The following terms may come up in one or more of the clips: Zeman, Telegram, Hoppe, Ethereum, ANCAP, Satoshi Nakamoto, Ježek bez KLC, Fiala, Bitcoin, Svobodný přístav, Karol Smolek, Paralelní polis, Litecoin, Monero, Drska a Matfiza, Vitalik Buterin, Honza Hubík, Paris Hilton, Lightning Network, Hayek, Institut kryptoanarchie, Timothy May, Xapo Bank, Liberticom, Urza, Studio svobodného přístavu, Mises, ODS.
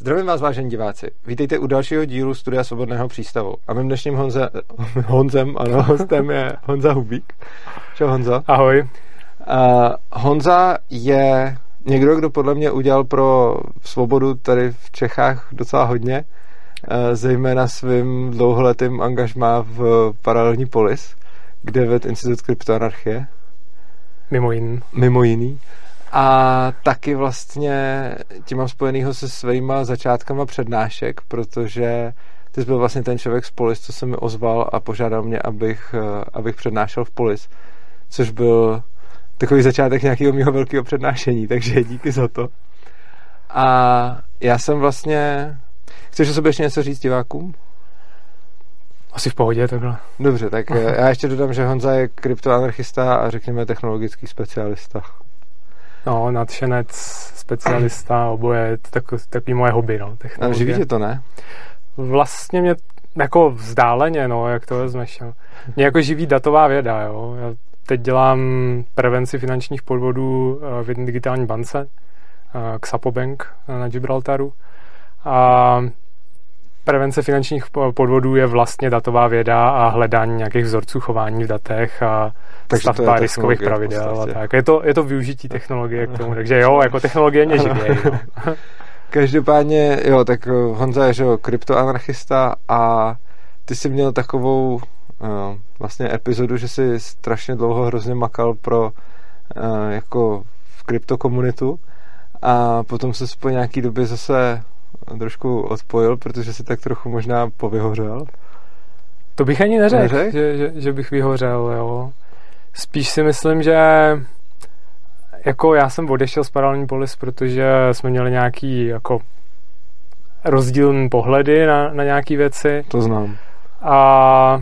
Zdravím vás, vážení diváci. Vítejte u dalšího dílu Studia svobodného přístavu. A mým dnešním hostem je Honza Hubík. Čau, Honzo. Ahoj. Honza je někdo, kdo podle mě udělal pro svobodu tady v Čechách docela hodně, zejména svým dlouholetým angažmá v Paralelní polis, kde ved Institut kryptoanarchie. Mimo jiný. A taky vlastně tím mám spojenýho se svýma začátkama přednášek, protože ty jsi byl vlastně ten člověk z Polis, co se mi ozval a požádal mě, abych přednášel v Polis, což byl takový začátek nějakého mýho velkého přednášení, takže díky za to. A já jsem vlastně... Chceš o sobě ještě něco říct divákům? Asi v pohodě takhle. Dobře, tak já ještě dodám, že Honza je kryptoanarchista a řekněme technologický specialista. No, nadšenec, specialista, oboje, takový moje hobby, no, technologie. A živí tě to, ne? Vlastně mě, jako vzdáleně, no, jak to vezmeš, jo. Mě jako živí datová věda, jo. Já teď dělám prevenci finančních podvodů v jedné digitální bance, Xapo Bank na Gibraltaru. A prevence finančních podvodů je vlastně datová věda a hledání nějakých vzorců chování v datech a stavba riskových pravidel. A tak. Je to využití technologie k tomu, takže jo, jako technologie mě živí. Každopádně, jo, tak Honza je, že jo, kryptoanarchista a ty jsi měl takovou vlastně epizodu, že jsi strašně dlouho hrozně makal pro jako v kryptokomunitu a potom se po nějaký době zase trošku odpojil, protože si tak trochu možná povyhořel. To bych ani neřekl, že bych vyhořel, jo. Spíš si myslím, že jako já jsem odešel z Paralelní polis, protože jsme měli nějaký jako rozdílné pohledy na nějaké věci. To znám. A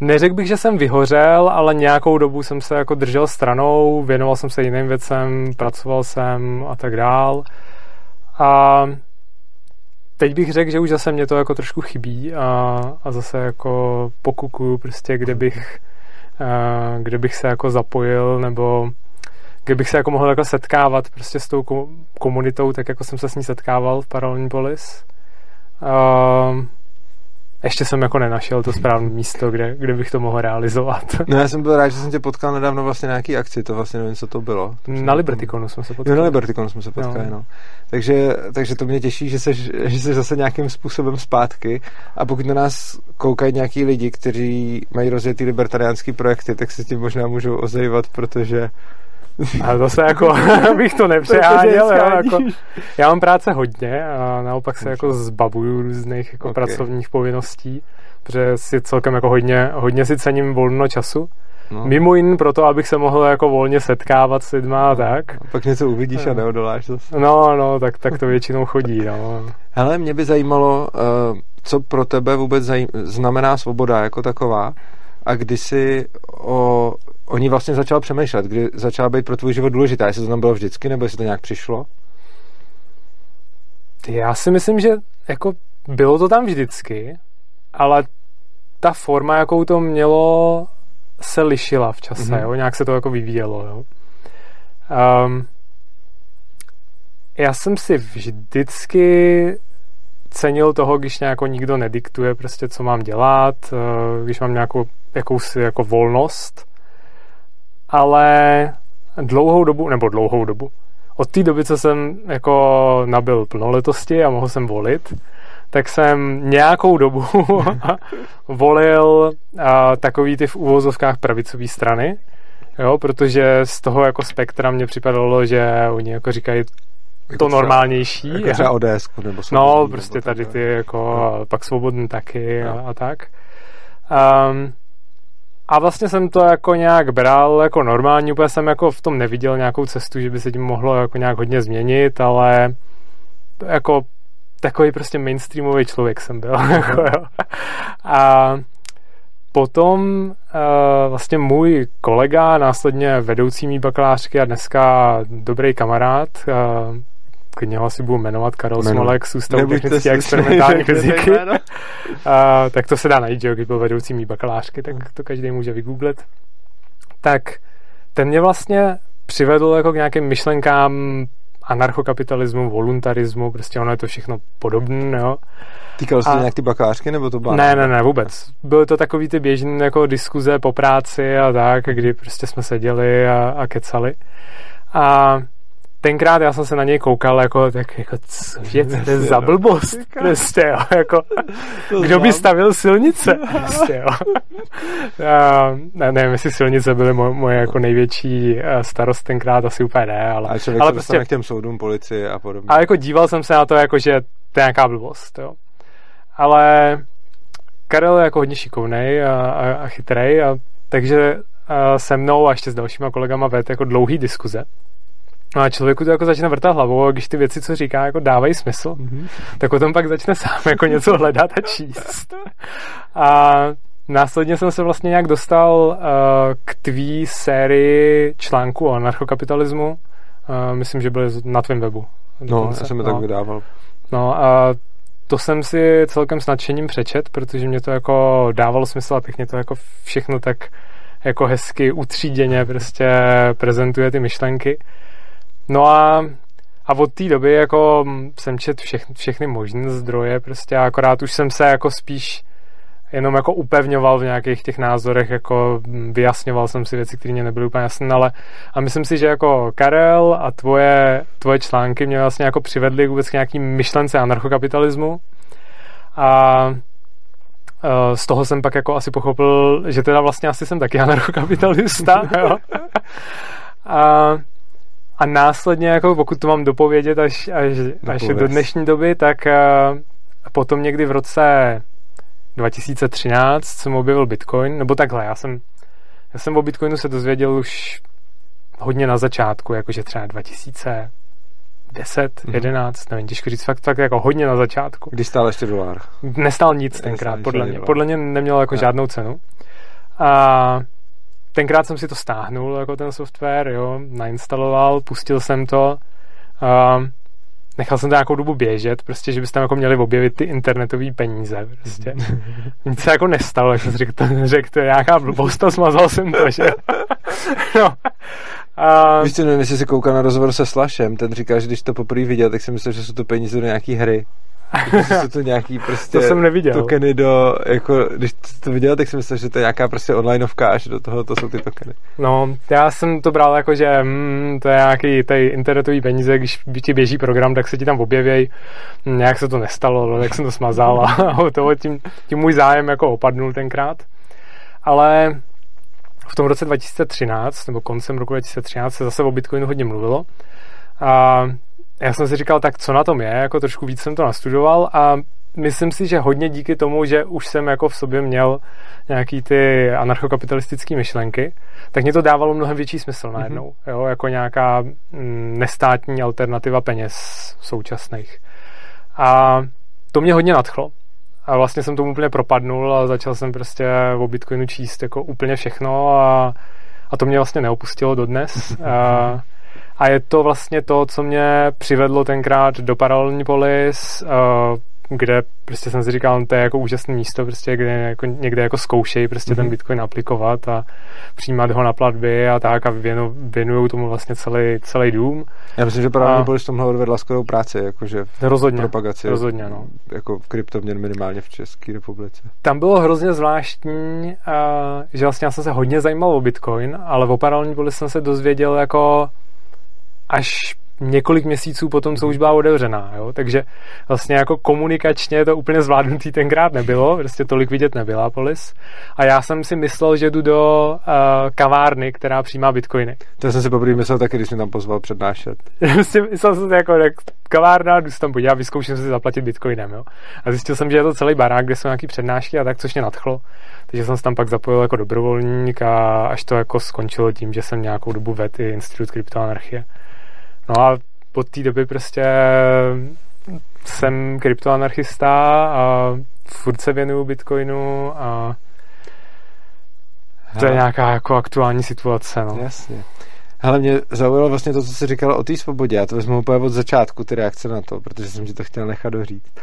neřekl bych, že jsem vyhořel, ale nějakou dobu jsem se jako držel stranou, věnoval jsem se jiným věcem, pracoval jsem a tak dál. A teď bych řekl, že už zase mě to jako trošku chybí a zase jako pokukuju prostě, kde bych se jako zapojil nebo kde bych se jako mohl jako setkávat prostě s tou komunitou, tak jako jsem se s ní setkával v Paralelní polis. Ještě jsem jako nenašel to správné místo, kde bych to mohl realizovat. No já jsem byl rád, že jsem tě potkal nedávno vlastně na nějaký akci, to vlastně nevím, co to bylo. Na Liberticonu jsme se potkali. No. Takže to mě těší, že jsi zase nějakým způsobem zpátky a pokud na nás koukají nějaký lidi, kteří mají rozjetý libertariánský projekty, tak se tím možná můžou ozejvat, protože... A zase jako bych to nepřeháněl, jako, já mám práce hodně a naopak se jako zbavuju různých jako pracovních povinností, protože si celkem jako hodně si cením volno času. No. Mimo jiné proto, abych se mohl jako volně setkávat s lidma a tak. A pak něco uvidíš a neodoláš zase. No, tak to většinou chodí. No. Hele, mě by zajímalo, co pro tebe vůbec znamená svoboda jako taková a kdy si o ní vlastně začal přemýšlet, kdy začala být pro tvůj život důležitá, jestli to tam bylo vždycky, nebo jestli to nějak přišlo? Já si myslím, že jako bylo to tam vždycky, ale ta forma, jakou to mělo, se lišila v čase, jo? Nějak se to jako vyvíjelo. Jo? Já jsem si vždycky cenil toho, když nějako nikdo nediktuje prostě, co mám dělat, když mám nějakou jakousi jako volnost, ale dlouhou dobu, od té doby, co jsem jako nabyl plnoletosti a mohl jsem volit, tak jsem nějakou dobu volil takový ty v uvozovkách pravicové strany, jo, protože z toho jako spektra mě připadalo, že oni jako říkají to normálnější. Jako třeba ODS-ku nebo Svobodný. No, prostě tady ty jako, pak Svobodný taky a tak. A vlastně jsem to jako nějak bral jako normální, úplně jsem jako v tom neviděl nějakou cestu, že by se tím mohlo jako nějak hodně změnit, ale to jako takový prostě mainstreamový člověk jsem byl. A potom vlastně můj kolega, následně vedoucí mý bakalářky a dneska dobrý kamarád, klidně ho asi budu jmenovat, Karol Smolek z Ústavu technické a experimentální fyziky. Tak to se dá najít, že když byl vedoucí mý bakalářky, tak to každý může vygooglit. Tak ten mě vlastně přivedl jako k nějakým myšlenkám anarchokapitalismu, voluntarismu, prostě ono je to všechno podobné, jo. Týkalo se to nějak ty bakářky, nebo to bylo? Ne, vůbec. Byly to takový ty běžné jako diskuze po práci a tak, kdy prostě jsme seděli a kecali. A tenkrát já jsem se na něj koukal jako co je to za blbost, prostě, jo, jako kdo by stavil silnice, prostě, jo. A, nevím, jestli silnice byly moje jako největší starost tenkrát, asi úplně ne, ale člověk se dostane k těm soudům, policii a podobně. Ale jako díval jsem se na to, jako, že to je nějaká blbost, jo. Ale Karel je jako hodně šikovnej a chytrej, takže se mnou a ještě s dalšíma kolegama vedl jako dlouhý diskuze. A člověku to jako začne vrtat hlavou, a když ty věci, co říká, jako dávají smysl, tak o tom pak začne sám jako něco hledat a číst. A následně jsem se vlastně nějak dostal k tvý sérii článků o anarchokapitalismu. Myslím, že byly na tvém webu. Dokonce. Já jsem je tak vydával. No a to jsem si celkem s nadšením přečet, protože mě to jako dávalo smysl a pěkně to jako všechno tak jako hezky utříděně prostě prezentuje ty myšlenky. No a od té doby jako jsem čet všechny možné zdroje prostě, akorát už jsem se jako spíš jenom jako upevňoval v nějakých těch názorech, jako vyjasňoval jsem si věci, které mě nebyly úplně jasné, a myslím si, že jako Karel a tvoje články mě vlastně jako přivedly vůbec k nějaký myšlence anarchokapitalismu a z toho jsem pak jako asi pochopil, že teda vlastně asi jsem taky anarchokapitalista, jo. A následně, jako pokud to mám dopovědět až do dnešní doby, tak potom někdy v roce 2013 jsem objevil Bitcoin, nebo takhle, já jsem o Bitcoinu se dozvěděl už hodně na začátku, jakože třeba 2010, 11, nevím, těžko říct, fakt jako hodně na začátku. Když stál ještě dolár? Nestál nic tenkrát, podle mě. Podle mě neměl jako žádnou cenu. A tenkrát jsem si to stáhnul, jako ten software, jo, nainstaloval, pustil jsem to, nechal jsem to nějakou dobu běžet, prostě, že byste tam jako měli objevit ty internetové peníze, prostě. Nic se jako nestalo, jak jsem řekl, to je nějaká blbost, a smazal jsem to, že? No. Víš co, nevím, jestli jsi koukal na rozhovor se Slashem, ten říkal, že když to poprvé viděl, tak si myslel, že jsou to peníze do nějaký hry. Jsou to nějaký prostě to jsem neviděl. Tokeny do, jako, když to viděl, tak si myslel, že to je nějaká prostě onlineovka, až do toho, to jsou ty tokeny. No, já jsem to bral jako, že to je nějaký tady internetový peníze, když ti běží program, tak se ti tam objevěj. Nějak se to nestalo, tak jsem to smazal a toho tím můj zájem jako opadnul tenkrát. Ale v tom roce 2013, nebo koncem roku 2013 se zase o Bitcoinu hodně mluvilo. A já jsem si říkal, tak co na tom je, jako trošku víc jsem to nastudoval a myslím si, že hodně díky tomu, že už jsem jako v sobě měl nějaký ty anarchokapitalistické myšlenky, tak mě to dávalo mnohem větší smysl najednou, jo, jako nějaká nestátní alternativa peněz současných. A to mě hodně nadchlo. A vlastně jsem tomu úplně propadnul a začal jsem prostě o Bitcoinu číst jako úplně všechno a to mě vlastně neopustilo dodnes. A je to vlastně to, co mě přivedlo tenkrát do Paralelní polis, kde prostě jsem si říkal, to je jako úžasné místo, prostě, kde jako někde jako zkoušejí prostě ten Bitcoin aplikovat a přijímat ho na platby a tak a věnují tomu vlastně celý dům. Já myslím, že Paralelní polis tomhle odvedla skvělou práci, jakože v propagaci rozhodně, no. Jako v kryptoměn minimálně v České republice. Tam bylo hrozně zvláštní, že vlastně já jsem se hodně zajímal o Bitcoin, ale o Paralelní polis jsem se dozvěděl jako až několik měsíců potom, co už byla otevřená, jo? Takže vlastně jako komunikačně to úplně zvládnutý tenkrát nebylo, prostě tolik vidět nebyla polis a já jsem si myslel, že jdu do kavárny, která přijímá bitcoiny. To jsem si poprvé myslel taky, když jsem tam pozval přednášet. Prostě myslel jsem jako kavárna, jdu si tam podívat, vyzkouším si zaplatit bitcoinem, jo? A zjistil jsem, že je to celý barák, kde jsou nějaký přednášky a tak, což mě nadchlo. Takže jsem se tam pak zapojil jako dobrovolník a až to jako skončilo tím, že jsem nějakou dobu vedl i Institut kryptoanarchie. No a od té doby prostě jsem kryptoanarchista a furt se věnuju Bitcoinu a to je nějaká jako aktuální situace, no. Jasně. Hele, mě zaujalo vlastně to, co jsi říkal o té svobodě. Já to vezmu úplně od začátku, ty reakce na to, protože jsem ti to chtěl nechat doříct.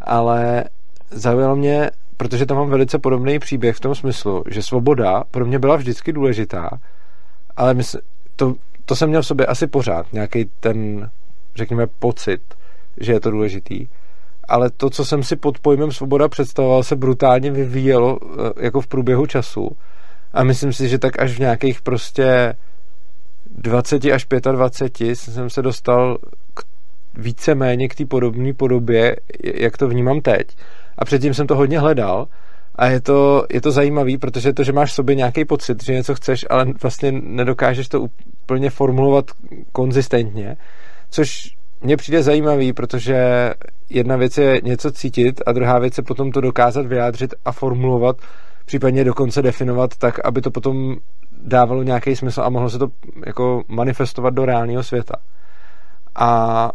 Ale zaujalo mě, protože tam mám velice podobný příběh v tom smyslu, že svoboda pro mě byla vždycky důležitá, ale to jsem měl v sobě asi pořád, nějaký ten řekněme, pocit, že je to důležitý. Ale to, co jsem si pod pojmem svoboda představoval, se brutálně vyvíjelo jako v průběhu času. A myslím si, že tak až v nějakých prostě 20 až 25 jsem se dostal víceméně k té podobné podobě, jak to vnímám teď. A předtím jsem to hodně hledal a je to zajímavý, protože to, že máš v sobě nějaký pocit, že něco chceš, ale vlastně nedokážeš to úplně formulovat konzistentně, což mně přijde zajímavý, protože jedna věc je něco cítit a druhá věc je potom to dokázat vyjádřit a formulovat, případně dokonce definovat tak, aby to potom dávalo nějaký smysl a mohlo se to jako manifestovat do reálného světa. A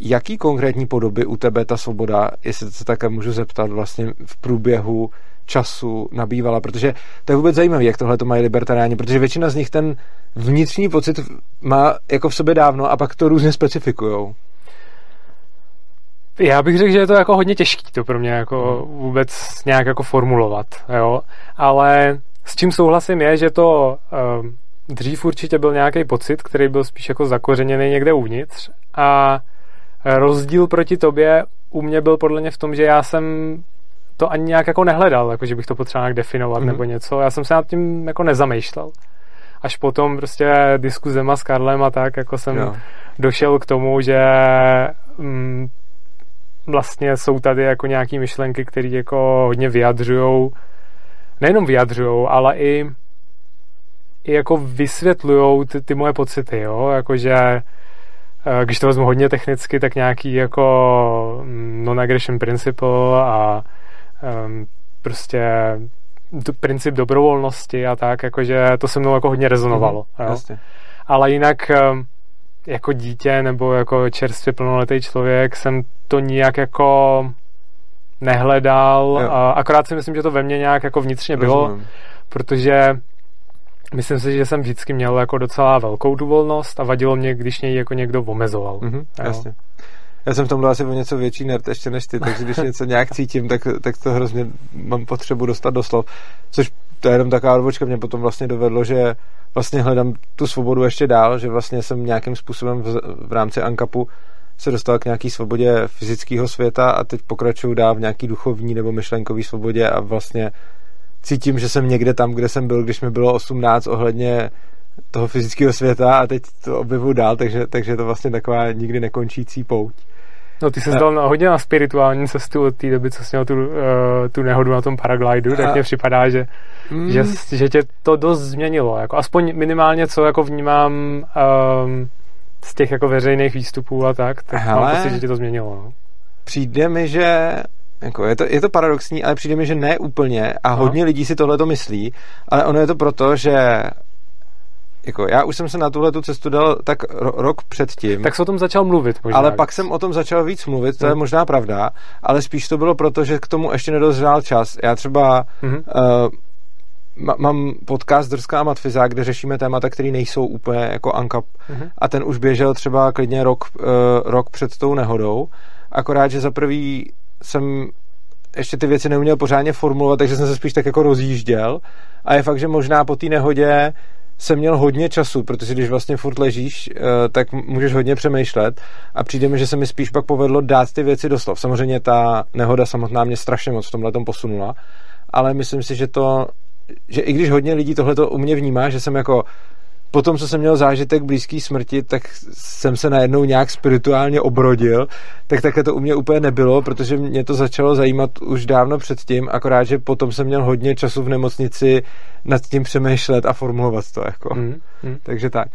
jaký konkrétní podoby u tebe ta svoboda, jestli se také můžu zeptat, vlastně v průběhu času nabývala, protože to je vůbec zajímavé, jak tohle to mají libertariáni, protože většina z nich ten vnitřní pocit má jako v sobě dávno a pak to různě specifikujou. Já bych řekl, že je to jako hodně těžký to pro mě jako vůbec nějak jako formulovat, jo, ale s čím souhlasím je, že to dřív určitě byl nějaký pocit, který byl spíš jako zakořeněný někde uvnitř a rozdíl proti tobě u mě byl podle mě v tom, že já jsem to ani nějak jako nehledal, jako že bych to potřeboval nějak definovat nebo něco. Já jsem se nad tím jako nezamýšlel. Až potom prostě diskuzema s Karlem a tak, jako jsem došel k tomu, že vlastně jsou tady jako nějaký myšlenky, které jako hodně vyjadřujou, nejenom vyjadřujou, ale i jako vysvětlujou ty moje pocity, jo, jakože když to vezmu hodně technicky, tak nějaký jako non-aggression principle a prostě princip dobrovolnosti a tak, jakože to se mnou jako hodně rezonovalo. Jo? Ale jinak jako dítě nebo jako čerstvě plnoletý člověk jsem to nijak jako nehledal. Akorát si myslím, že to ve mně nějak jako vnitřně bylo, protože myslím si, že jsem vždycky měl jako docela velkou důvolnost a vadilo mě, když mě jako někdo omezoval. Jasně. Já jsem v tomhle asi o něco větší nerd ještě než ty, takže když něco nějak cítím, tak to hrozně mám potřebu dostat do slov. Což to je jenom taková odbočka, mě potom vlastně dovedlo, že vlastně hledám tu svobodu ještě dál, že vlastně jsem nějakým způsobem v rámci ANCAPu se dostal k nějaký svobodě fyzického světa a teď pokračuju dál v nějaký duchovní nebo myšlenkové svobodě a vlastně cítím, že jsem někde tam, kde jsem byl, když mi bylo 18 ohledně toho fyzického světa a teď to objevuju dál, takže je to vlastně taková nikdy nekončící pouť. No ty jsi dal hodně na spirituální cestu od té doby, co jsi měl tu nehodu na tom paraglidu, tak mně připadá, že tě to dost změnilo. Jako, aspoň minimálně, co jako vnímám z těch jako veřejných výstupů a tak mám pocit, že tě to změnilo. No. Přijde mi, že jako je to paradoxní, ale přijde mi, že ne úplně a hodně lidí si tohle to myslí, ale ono je to proto, že jako já už jsem se na tuhle tu cestu dal tak rok předtím. Tak jsem o tom začal mluvit možná. Ale pak jsem o tom začal víc mluvit, to je možná pravda, ale spíš to bylo proto, že k tomu ještě nedozřál čas. Já třeba mám podcast Drska a Matfiza, kde řešíme témata, které nejsou úplně jako ANCAP a ten už běžel třeba klidně rok před tou nehodou, akorát, že za prvý jsem ještě ty věci neuměl pořádně formulovat, takže jsem se spíš tak jako rozjížděl a je fakt, že možná po té nehodě jsem měl hodně času, protože když vlastně furt ležíš, tak můžeš hodně přemýšlet a přijde mi, že se mi spíš pak povedlo dát ty věci do slov. Samozřejmě ta nehoda samotná mě strašně moc v tomhletom posunula, ale myslím si, že i když hodně lidí tohleto u mě vnímá, že jsem jako po tom, co jsem měl zážitek blízký smrti, tak jsem se najednou nějak spirituálně obrodil, tak takhle to u mě úplně nebylo, protože mě to začalo zajímat už dávno předtím, akorát, že potom jsem měl hodně času v nemocnici nad tím přemýšlet a formulovat to. Jako. Takže tak.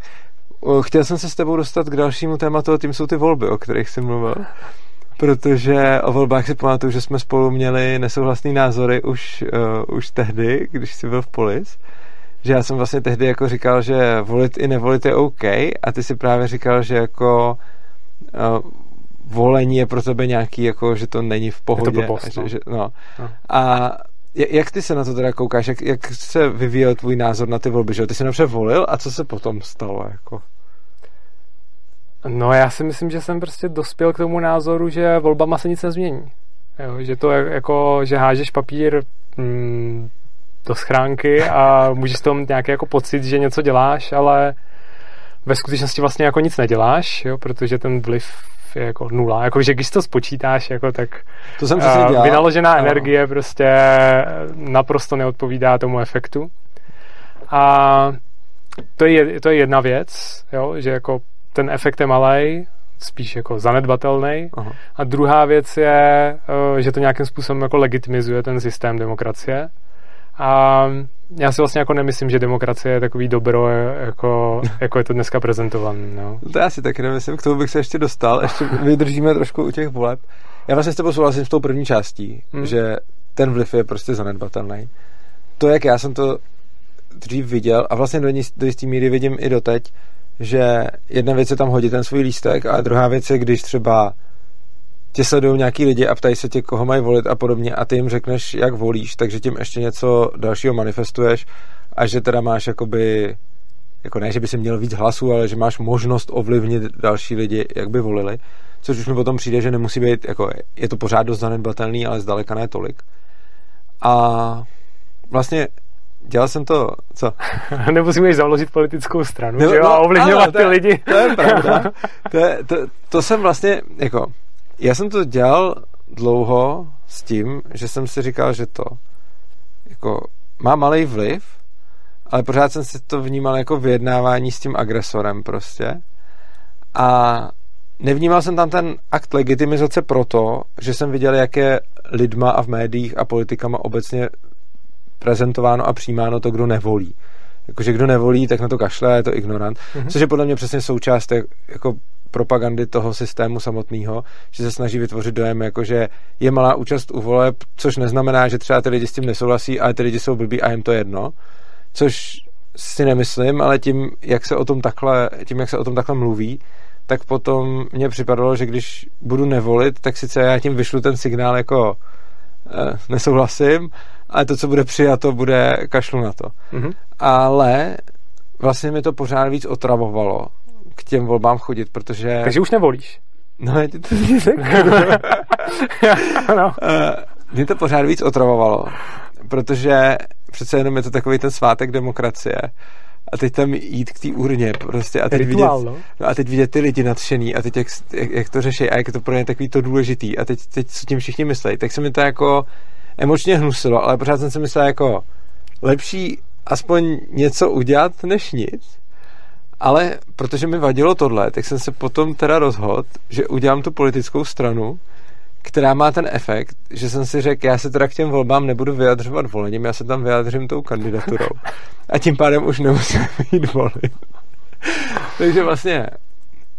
Chtěl jsem se s tebou dostat k dalšímu tématu, tím jsou ty volby, o kterých jsi mluvil. Protože o volbách si pamatuju, že jsme spolu měli nesouhlasné názory už tehdy, když jsi byl v Polis. Že já jsem vlastně tehdy jako říkal, že volit i nevolit je OK a ty si právě říkal, že jako volení je pro tebe nějaký, jako, že to není v pohodě. Je to blbost, no. A jak ty se na to teda koukáš? Jak se vyvíjel tvůj názor na ty volby? Že? Ty jsi napřed volil a co se potom stalo? Jako? No já si myslím, že jsem prostě dospěl k tomu názoru, že volbama se nic nezmění. Jo, že to jako, že hážeš papír do schránky a můžeš z toho mít nějaký jako pocit, že něco děláš, ale ve skutečnosti vlastně jako nic neděláš, jo, protože ten vliv je jako nula. Jakože když to spočítáš, jako tak to jsem vynaložená energie prostě naprosto neodpovídá tomu efektu. A to je jedna věc, jo, že jako ten efekt je malej, spíš jako zanedbatelný. Aha. A druhá věc je, že to nějakým způsobem jako legitimizuje ten systém demokracie. A já si vlastně jako nemyslím, že demokracie je takový dobro, jako je to dneska prezentované. No. To já si taky nemyslím, k tomu bych se ještě dostal, ještě vydržíme trošku u těch voleb. Já vlastně s tebou souhlasím s tou první částí, že ten vliv je prostě zanedbatelný. To, jak já jsem to dřív viděl a vlastně do jisté míry vidím i doteď, že jedna věc je tam hodit ten svůj lístek a druhá věc je, když třeba tě sledují nějaký lidi a ptají se tě, koho mají volit a podobně a ty jim řekneš, jak volíš, takže tím ještě něco dalšího manifestuješ a že teda máš jakoby, jako ne, že by si měl víc hlasů, ale že máš možnost ovlivnit další lidi, jak by volili, což už mi potom přijde, že nemusí být, jako je to pořád dost zanedbatelný, ale zdaleka ne tolik. A vlastně dělal jsem to, co? Nemusíš založit politickou stranu, že jo? A ovlivňovat ty lidi. To je pravda. To jsem vlastně, jako, já jsem to dělal dlouho s tím, že jsem si říkal, že to jako má malej vliv, ale pořád jsem si to vnímal jako vyjednávání s tím agresorem prostě. A nevnímal jsem tam ten akt legitimizace proto, že jsem viděl, jak je lidma a v médiích a politikama obecně prezentováno a přijímáno to, kdo nevolí. Jakože kdo nevolí, tak na to kašle, je to ignorant. Mm-hmm. Což je podle mě přesně součást jako propagandy toho systému samotného, že se snaží vytvořit dojem, jakože je malá účast u voleb, což neznamená, že třeba ty lidi s tím nesouhlasí, ale ty lidi jsou blbí a jim to jedno. Což si nemyslím, ale tím, jak se o tom takhle mluví, tak potom mně připadalo, že když budu nevolit, tak sice já tím vyšlu ten signál jako nesouhlasím, ale to, co bude přijato, bude kašlu na to. Mm-hmm. Ale vlastně mi to pořád víc otravovalo k těm volbám chodit, protože... Takže už nevolíš. No, ty to no. Mě to pořád víc otravovalo, protože přece jenom je to takový ten svátek demokracie a teď tam jít k té urně prostě a teď rituál, vidět, no? A teď vidět ty lidi nadšený a teď jak to řeší a jak je to pro ně takový to důležitý a teď co tím všichni myslejí, tak se mi to jako emočně hnusilo, ale pořád jsem si myslel jako lepší aspoň něco udělat než nic. Ale protože mi vadilo tohle, tak jsem se potom teda rozhodl, že udělám tu politickou stranu, která má ten efekt, že jsem si řekl, já se teda k těm volbám nebudu vyjadřovat volením, já se tam vyjadřím tou kandidaturou. A tím pádem už nemusím jít volit. Takže vlastně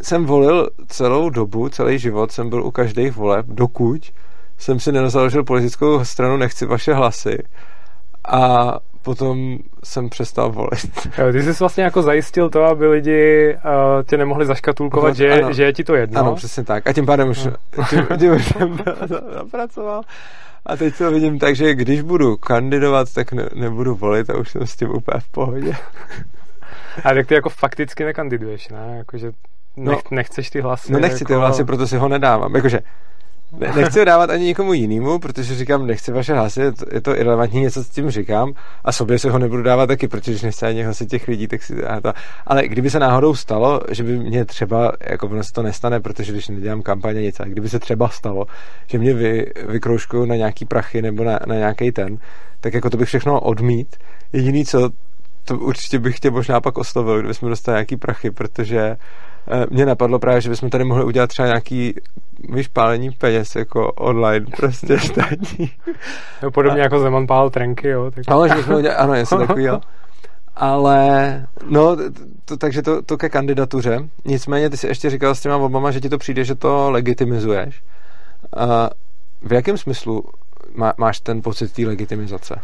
jsem volil celou dobu, celý život jsem byl u každých voleb, dokud jsem si nezaložil politickou stranu Nechci vaše hlasy. A potom jsem přestal volit. Jo, ty jsi vlastně jako zajistil to, aby lidi tě nemohli zaškatulkovat, no, že je ti to jedno. Ano, přesně tak. A tím pádem už tím jsem zapracoval. A teď to vidím tak, že když budu kandidovat, tak nebudu volit a už jsem s tím úplně v pohodě. A tak ty jako fakticky nekandiduješ, ne? Jakože nechceš ty hlasy. No nechci ty hlasy, proto si ho nedávám. Jakože nechci ho dávat ani nikomu jinému, protože říkám, nechci vaše hlasy, je to irelevantní, něco s tím říkám a sobě se ho nebudu dávat taky, protože když nechci ani hlasy těch lidí, tak si to... Ale kdyby se náhodou stalo, že by mě třeba, jako ono se to nestane, protože když nedělám kampaně nic, a kdyby se třeba stalo, že mě vykroužkují na nějaký prachy nebo na nějaký ten, tak jako to bych všechno odmít. Jediný co, to určitě bych tě možná pak oslovil, kdybychom dostali nějaký prachy, protože mě napadlo právě, že bychom tady mohli udělat třeba nějaký vyšpálení peněz jako online prostě státní. Podobně jako Zeman pálil trenky, jo. Tak... No, že bychom udělali, ano, jestli takový, jo. Ale, no, takže to ke kandidatuře. Nicméně ty jsi ještě říkal s těma volbama, že ti to přijde, že to legitimizuješ. V jakém smyslu máš ten pocit té legitimizace?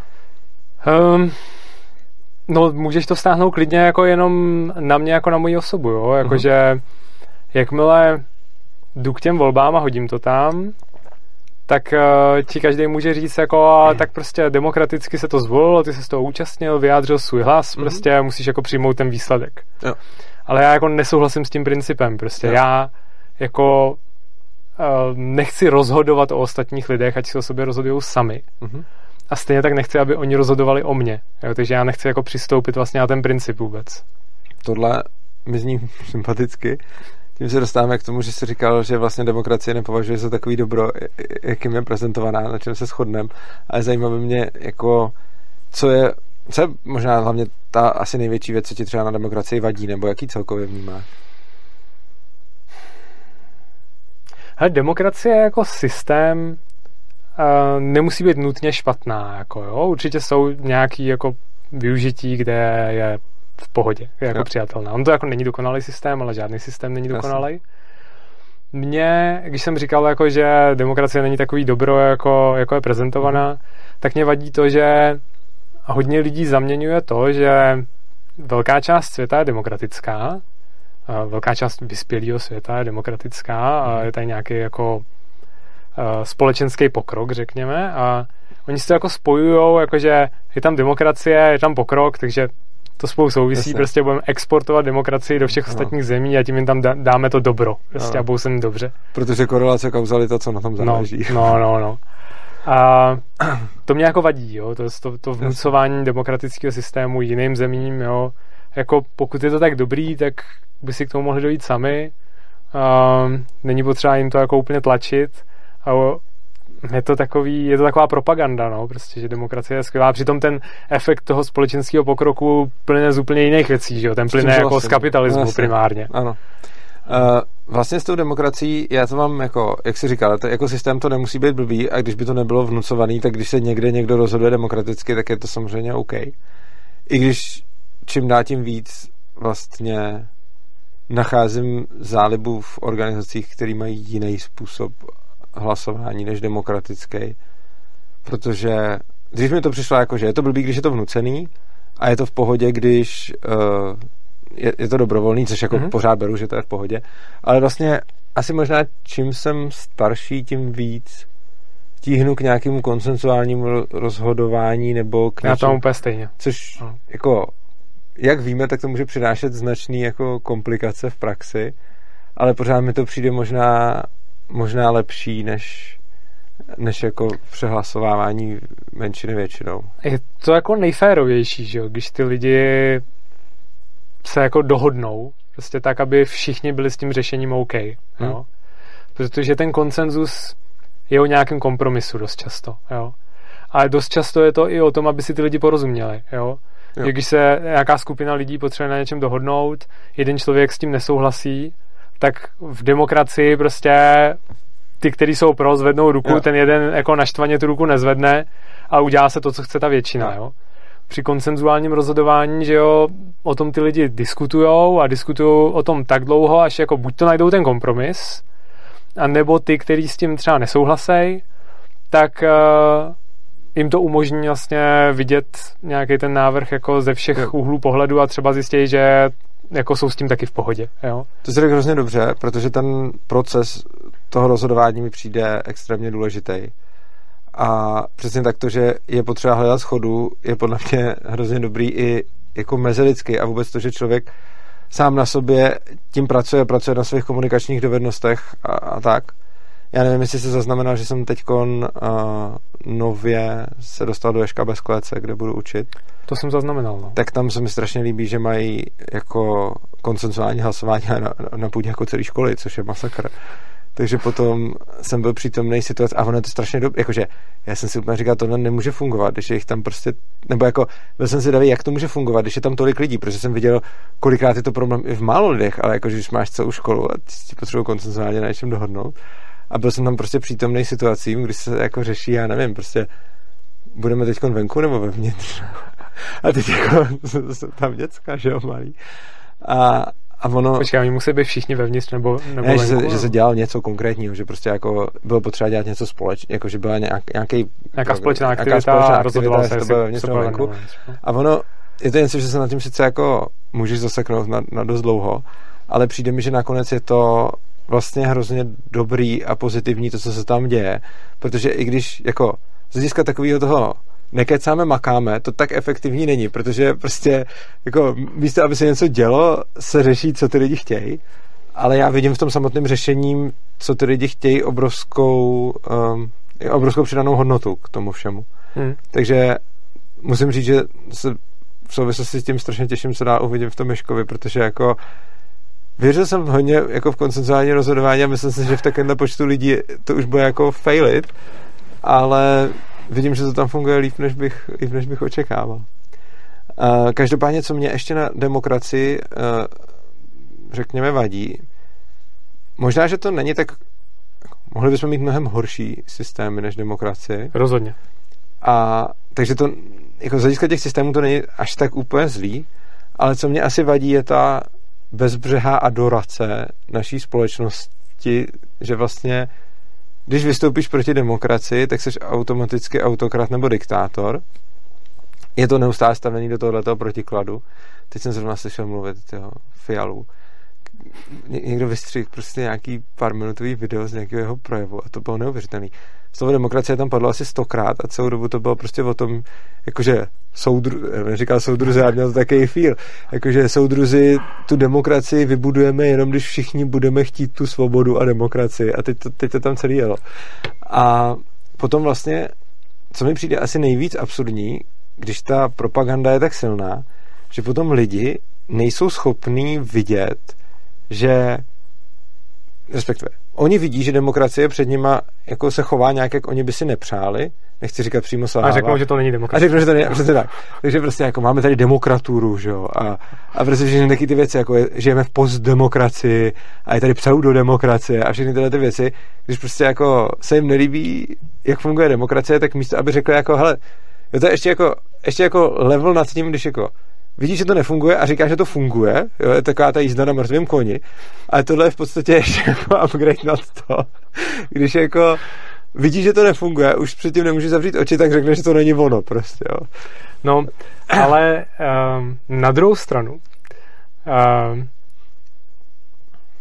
No, můžeš to stáhnout klidně jako jenom na mě, jako na moji osobu, jo. Jakože jakmile jdu k těm volbám a hodím to tam, tak ti každý může říct jako a tak prostě demokraticky se to zvolilo, ty se z toho účastnil, vyjádřil svůj hlas, prostě musíš jako přijmout ten výsledek. Jo. Ale já jako nesouhlasím s tím principem, prostě jo. Já jako nechci rozhodovat o ostatních lidech, ať si o sobě rozhodujou sami. Mhm. A stejně tak nechci, aby oni rozhodovali o mně. Jo? Takže já nechci jako přistoupit vlastně na ten princip vůbec. Tohle my z ní sympaticky. Tím se dostáváme k tomu, že jsi říkal, že vlastně demokracie nepovažuje za takový dobro, jakým je prezentovaná, na čem se shodneme. Ale zajímavé mě, jako, co je možná hlavně ta asi největší věc, co ti třeba na demokracii vadí, nebo jaký celkově vnímáš? Hele, demokracie jako systém nemusí být nutně špatná. Jako, jo? Určitě jsou nějaké jako, využití, kde je v pohodě, jako přijatelná. On to jako není dokonalý systém, ale žádný systém není dokonalý. Mně, když jsem říkal, jako, že demokracie není takový dobro, jako je prezentovaná, tak mě vadí to, že hodně lidí zaměňuje to, že velká část světa je demokratická, velká část vyspělého světa je demokratická a je tady nějaký jako společenský pokrok, řekněme, a oni si to jako spojujou, jakože je tam demokracie, je tam pokrok, takže to spolu souvisí, jasně. Prostě budeme exportovat demokracii do všech ostatních zemí a tím jim tam dáme to dobro, prostě a budou se jim dobře. Protože korelace, kauzalita, co na tom záleží. No. A to mě jako vadí, jo, to vnucování demokratického systému jiným zemím, jo, jako pokud je to tak dobrý, tak by si k tomu mohli dojít sami, není potřeba jim to jako úplně tlačit, a je to taková propaganda, no, prostě, že demokracie je skvělá. Přitom ten efekt toho společenského pokroku plyne z úplně jiných věcí, že jo? Ten plyne jako z kapitalismu primárně. Ano. Vlastně s tou demokracií, já to mám jako, jak jsi říkal, to jako systém to nemusí být blbý a když by to nebylo vnucovaný, tak když se někde někdo rozhoduje demokraticky, tak je to samozřejmě OK. I když čím dál tím víc vlastně nacházím zálibu v organizacích, které mají jiný způsob hlasování než demokratický, protože když mi to přišlo jako, že je to blbý, když je to vnucený a je to v pohodě, když je to dobrovolný, což jako pořád beru, že to je v pohodě, ale vlastně asi možná čím jsem starší, tím víc tíhnu k nějakému konsensuálnímu rozhodování nebo k něčemu. Já tam úplně stejně. Což jako, jak víme, tak to může přinášet značný jako komplikace v praxi, ale pořád mi to přijde možná lepší než jako přehlasovávání menšiny většinou. Je to jako nejférovější, že jo, když ty lidi se jako dohodnou, prostě tak, aby všichni byli s tím řešením OK, jo. Protože ten konsenzus je o nějakém kompromisu dost často, jo. A dost často je to i o tom, aby si ty lidi porozuměli, jo. Když se nějaká skupina lidí potřebuje na něčem dohodnout, jeden člověk s tím nesouhlasí, tak v demokracii prostě ty, kteří jsou pro, zvednou ruku, ten jeden jako naštvaně tu ruku nezvedne a udělá se to, co chce ta většina, jo. Při konsenzuálním rozhodování, že jo, o tom ty lidi diskutujou a diskutují o tom tak dlouho, až jako buď to najdou ten kompromis, a nebo ty, kteří s tím třeba nesouhlasejí, tak jim to umožní vlastně vidět nějaký ten návrh jako ze všech úhlů pohledu a třeba zjistějí, že jako jsou s tím taky v pohodě, jo. To se tak hrozně dobře, protože ten proces toho rozhodování mi přijde extrémně důležitý. A přesně tak to, že je potřeba hledat shodu, je podle mě hrozně dobrý i jako mezilidsky a vůbec to, že člověk sám na sobě tím pracuje na svých komunikačních dovednostech a tak. Já nevím, jestli se zaznamenal, že jsem teďkon nově se dostal do Ježka bez KLC, kde budu učit. To jsem zaznamenal, no. Tak tam se mi strašně líbí, že mají jako konsensuální hlasování na půdě jako celé školy, což je masakr. Takže potom jsem byl přítomnej situaci a ono je to strašně dobré, jakože já jsem si úplně říkal, tohle nemůže fungovat, když je jich tam prostě, nebo jako byl jsem zvědavý, jak to může fungovat, když je tam tolik lidí, protože jsem viděl, kolikrát je to problém i v málo lidech, ale jakože když máš celou školu a ti potřebují konsensuálně na něčem dohodnout. A byl jsem tam prostě přítomnej situacím, když se jako řeší, já nevím, prostě budeme teď venku nebo vevnitř. A teď jako jsou tam děcka, že jo, malý. A ono... Počkej, oni museli být všichni vevnitř nebo ne, venku? Že se dělalo něco konkrétního, že prostě jako bylo potřeba dělat něco společně, jako že byla nějaká společná aktivita, rozhodovala se, jestli to bylo venku. A ono, je to něco, že se nad tím sice jako můžeš zaseknout na dost dlouho, ale přijde mi, že nakonec je to vlastně hrozně dobrý a pozitivní to, co se tam děje, protože i když jako z hlediska takového toho nekecáme, makáme, to tak efektivní není, protože prostě jako místo, aby se něco dělo, se řeší, co ty lidi chtějí, ale já vidím v tom samotném řešením, co ty lidi chtějí, obrovskou přidanou hodnotu k tomu všemu. Takže musím říct, že se v souvislosti s tím strašně těším, co dál uvidím v tom Ježkovi, protože jako Věřil jsem hodně jako v konsenzuální rozhodování a myslím si, že v takovémhle počtu lidí to už bude jako failit, ale vidím, že to tam funguje líp, než bych očekával. Každopádně, co mě ještě na demokracii řekněme vadí, možná, že to není tak, mohli bychom mít mnohem horší systémy než demokracie. Rozhodně. A takže to, jako z hlediska těch systémů to není až tak úplně zlý, ale co mě asi vadí, je ta bezbřehá adorace naší společnosti, že vlastně když vystoupíš proti demokracii, tak jsi automaticky autokrat nebo diktátor. Je to neustále stavený do tohoto protikladu. Teď jsem zrovna slyšel mluvit toho Fialu. Někdo vystřih prostě nějaký pár minutový video z nějakého jeho projevu a to bylo neuvěřitelný. Slovo demokracie tam padlo asi 100krát a celou dobu to bylo prostě o tom, jakože říkal soudruzi, já měl to takový feel, jakože soudruzi, tu demokracii vybudujeme jenom, když všichni budeme chtít tu svobodu a demokracii a teď to tam celý jelo. A potom vlastně, co mi přijde asi nejvíc absurdní, když ta propaganda je tak silná, že potom lidi nejsou schopní vidět, že respektive, oni vidí, že demokracie před nima jako se chová nějak, jak oni by si nepřáli, nechci říkat přímo slává. A řeknou, že to není demokracie. A řeknou, že to není, prostě tak. Takže prostě jako máme tady demokraturu, že jo, a prostě všechny taky ty věci, jako žijeme v postdemokracii a je tady pseudodemokracie a všechny tyhle ty věci, když prostě jako se jim nelíbí, jak funguje demokracie, tak místo, aby řekli jako, hele, jo, to je ještě jako level nad tím, když jako vidíš, že to nefunguje a říkáš, že to funguje. Jo, je taková ta jízda na mrtvém koni. Ale tohle je v podstatě ještě jako upgrade nad to. Když jako vidíš, že to nefunguje, už předtím nemůžeš zavřít oči, tak řekneš, že to není ono prostě. Jo. No, ale na druhou stranu,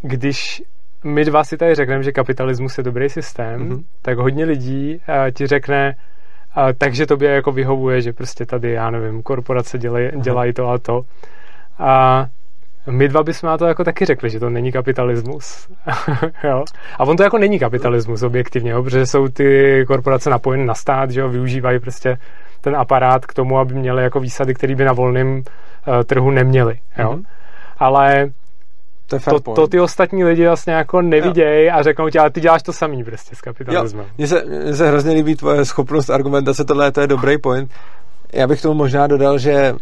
když my dva si tady řekneme, že kapitalismus je dobrý systém, tak hodně lidí ti řekne, takže tobě jako vyhovuje, že prostě tady, já nevím, korporace dělají to a to. A my dva bychom na to jako taky řekli, že to není kapitalismus. Jo? A on to jako není kapitalismus objektivně, jo? Protože jsou ty korporace napojeny na stát, že jo? Využívají prostě ten aparát k tomu, aby měli jako výsady, které by na volném trhu neměli. Jo? Ale to ty ostatní lidi vlastně jako nevidějí a řeknou ti, ale ty děláš to samý prostě s kapitalismem. Mně se hrozně líbí tvoje schopnost argumentace, tohle to je dobrý point. Já bych tomu možná dodal, že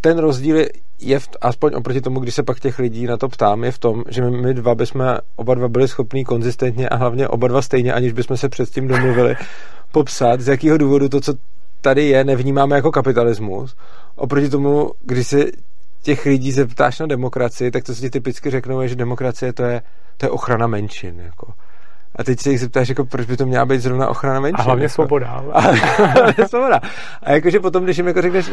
ten rozdíl je, aspoň oproti tomu, když se pak těch lidí na to ptám, je v tom, že my dva bychom oba dva byli schopní konzistentně a hlavně oba dva stejně, aniž bychom se předtím domluvili, popsat, z jakého důvodu to, co tady je, nevnímáme jako kapitalismus. Oproti tomu, když se těch lidí se ptáš na demokracii, tak to si ti typicky řeknou, že demokracie to je ochrana menšin. Jako. A teď se jich zeptáš, jako, proč by to měla být zrovna ochrana menšin. A hlavně jako svoboda. A svoboda. A jakože potom, když jim jako řekneš,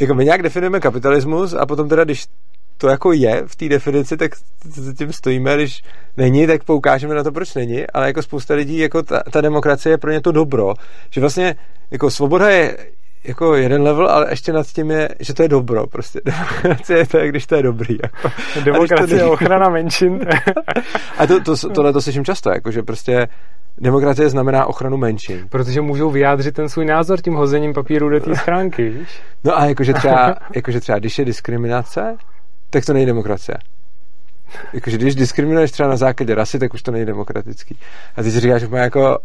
jako my nějak definujeme kapitalismus a potom teda, když to jako je v té definici, tak za tím stojíme, když není, tak poukážeme na to, proč není, ale jako spousta lidí, jako ta demokracie je pro ně to dobro, že vlastně jako svoboda je jako jeden level, ale ještě nad tím je, že to je dobro, prostě. Demokracie je to, když to je dobrý. Jako. Demokracie je ochrana menšin. A tohle slyším často, jako, že prostě demokracie znamená ochranu menšin. Protože můžou vyjádřit ten svůj názor tím hozením papíru do té schránky, víš? No a jakože třeba, když je diskriminace, tak to není demokracie. Jakože když diskriminuješ třeba na základě rasy, tak už to není demokratický. A ty si říkáš, že má jako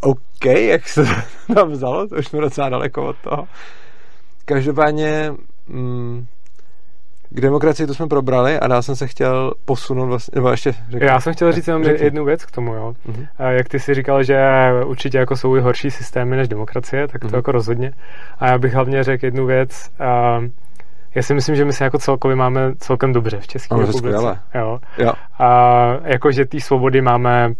OK, jak se to tam vzalo, to už jsme docela daleko od toho. Každopádně k demokracii to jsme probrali a dál jsem se chtěl posunout vlastně, nebo ještě řekl. Já jsem chtěl říct jenom jednu věc k tomu, jo. Jak ty si říkal, že určitě jako jsou i horší systémy než demokracie, tak to jako rozhodně. A já bych hlavně řekl jednu věc. Já si myslím, že my se jako celkově máme celkem dobře v České republice. Jo. A jakože té svobody máme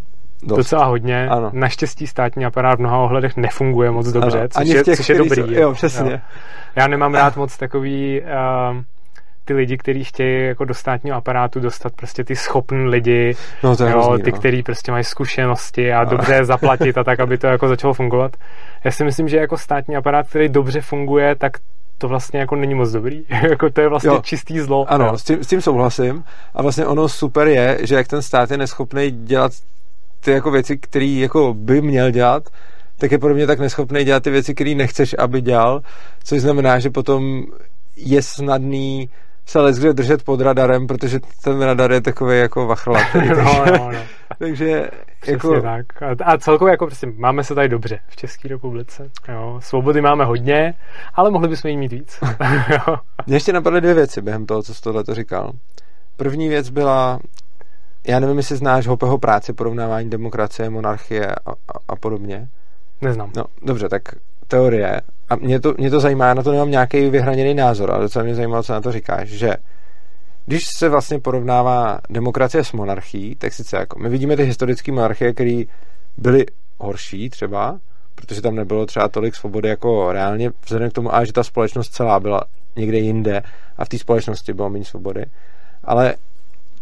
docela hodně. Ano. Naštěstí státní aparát v mnoha ohledech nefunguje moc dobře, což je dobrý. Jo, přesně. Jo. Já nemám rád moc takový ty lidi, kteří chtějí jako do státního aparátu dostat prostě ty schopný lidi, ty, kteří prostě mají zkušenosti a dobře zaplatit a tak, aby to jako začalo fungovat. Já si myslím, že jako státní aparát, který dobře funguje, tak to vlastně jako není moc dobrý. Jako to je vlastně čistý zlo. Ano, s tím souhlasím. A vlastně ono super je, že jak ten stát je neschopný dělat ty jako věci, které jako by měl dělat, tak je podobně tak neschopný dělat ty věci, které nechceš, aby dělal, což znamená, že potom je snadný se leckde držet pod radarem, protože ten radar je takový jako vachrlat. No. Takže jako... tak. A celkově jako prostě máme se tady dobře v České republice. Jo. Svobody máme hodně, ale mohli bychom jí mít víc. Mně ještě napadly dvě věci během toho, co jsi tohleto říkal. První věc byla, já nevím, jestli znáš Hopeho práci, porovnávání demokracie, monarchie a podobně. Neznám. No, dobře, tak teorie. A mě to zajímá, já na to nemám nějaký vyhraněný názor, ale docela mě zajímalo, co na to říkáš, že když se vlastně porovnává demokracie s monarchií, tak sice jako my vidíme ty historické monarchie, které byly horší třeba, protože tam nebylo třeba tolik svobody jako reálně, vzhledem k tomu, a že ta společnost celá byla někde jinde a v té společnosti bylo méně svobody. Ale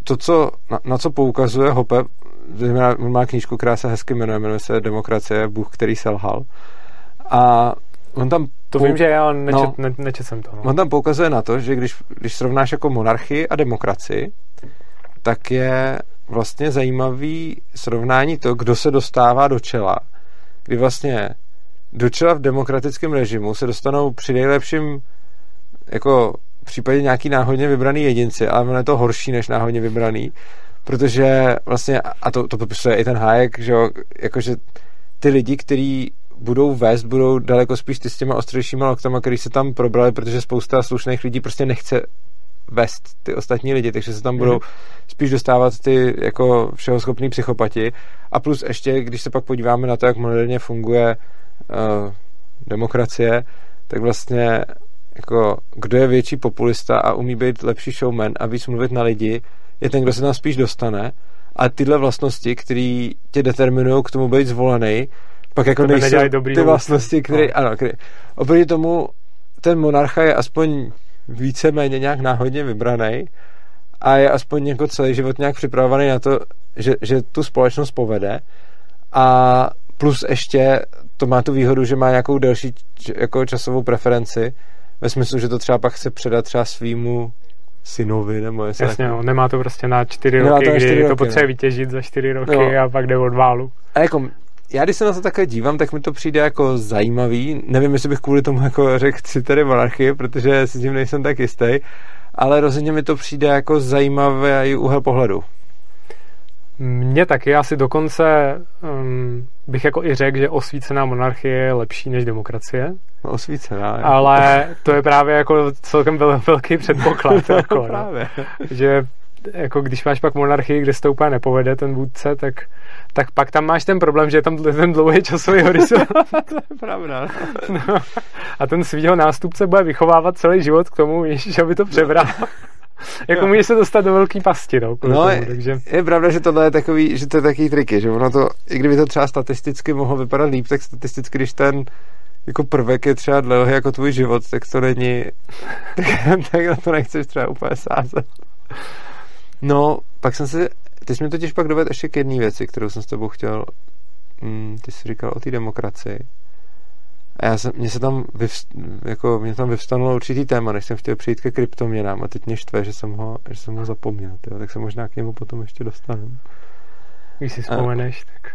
to, co, na co poukazuje Hoppe, on má knížku, která se hezky jmenuje se Demokracie, Bůh, který selhal. A on tam vím, že já nečet jsem to. No. On tam poukazuje na to, že když srovnáš jako monarchii a demokracii, tak je vlastně zajímavý srovnání to, kdo se dostává do čela. Kdy vlastně do čela v demokratickém režimu se dostanou při nejlepším jako v případě nějaký náhodně vybraný jedinci, ale ono je to horší než náhodně vybraný, protože vlastně, a to popisuje i ten Hayek, že jo, jakože ty lidi, kteří budou vést, budou daleko spíš ty s těma ostřejšíma loktama, který se tam probrali, protože spousta slušných lidí prostě nechce vést ty ostatní lidi, takže se tam budou spíš dostávat ty jako všehoschopní psychopati. A plus ještě, když se pak podíváme na to, jak moderně funguje demokracie, tak vlastně jako, kdo je větší populista a umí být lepší showman a víc mluvit na lidi, je ten, kdo se tam spíš dostane. A tyhle vlastnosti, které tě determinují k tomu být zvolený, pak jako nejsou ty vlastnosti, které... No. Ano, oproti tomu ten monarcha je aspoň víceméně nějak náhodně vybraný a je aspoň jako celý život nějak připravovaný na to, že tu společnost povede, a plus ještě to má tu výhodu, že má nějakou delší jako časovou preferenci, ve smyslu, že to třeba pak chce předat třeba svýmu synovi, nebo jestli... Jasně, no, nemá to prostě na 4 roky, to na 4 roky, to potřebuje vytěžit za 4 roky, no. A pak jde od válu. A jako, já když se na to takhle dívám, tak mi to přijde jako zajímavý. Nevím, jestli bych kvůli tomu jako řekl si tady monarchii, protože si tím nejsem tak jistý, ale rozhodně mi to přijde jako zajímavý úhel pohledu. Mně taky, asi dokonce bych jako i řekl, že osvícená monarchie je lepší než demokracie. No, osvícená, jo. Ale to je právě jako celkem velký předpoklad. Jako, právě. No. Že jako když máš pak monarchii, kde se to úplně nepovede ten vůdce, tak pak tam máš ten problém, že je tam ten dlouhý časový horizont. To je pravda. No. A ten svýho nástupce bude vychovávat celý život k tomu, že aby to přebral. Jako může se dostat do velký pasti, no. No, takže... je pravda, že tohle je takový, že to je takový triky, že ono to, i kdyby to třeba statisticky mohlo vypadat líp, tak statisticky, když ten jako prvek je třeba dlouhý jako tvůj život, tak to není, tak na to nechceš třeba úplně sázet. No, pak jsem se, ty jsi mě totiž pak dovedl ještě k jedné věci, kterou jsem s tebou chtěl, ty jsi říkal o té demokracii. A mě tam vyvstanulo určitý téma, než jsem chtěl přijít ke kryptoměnám, a teď mě štve, že jsem ho zapomněl, tyjo, tak se možná k němu potom ještě dostanu. Když si vzpomeneš, tak...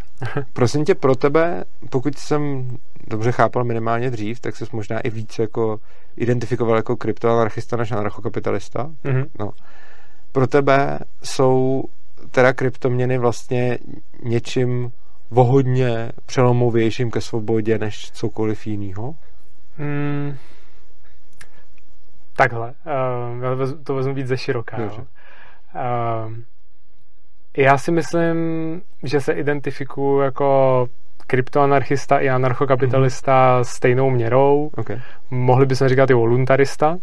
Prosím tě, pro tebe, pokud jsem dobře chápal minimálně dřív, tak jsi možná i víc jako identifikoval jako kryptoanarchista než anarchokapitalista. Mm-hmm. No. Pro tebe jsou teda kryptoměny vlastně něčím vohodně přelomovějším ke svobodě než cokoliv jinýho? Takhle. To vezmu víc ze široká. No. Já si myslím, že se identifikuju jako kryptoanarchista i anarchokapitalista stejnou měrou. Okay. Mohli bychom říkat i voluntarista.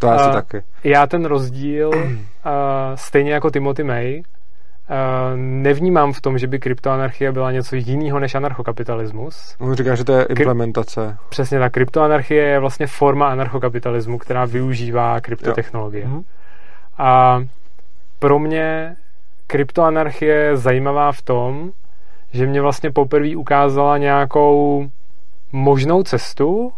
To asi taky. Já ten rozdíl stejně jako Timothy May nevnímám v tom, že by kryptoanarchie byla něco jiného než anarchokapitalismus. On říká, že to je implementace. Přesně tak. Kryptoanarchie je vlastně forma anarchokapitalismu, která využívá kryptotechnologie. Mm-hmm. A pro mě kryptoanarchie je zajímavá v tom, že mě vlastně poprvé ukázala nějakou možnou cestu,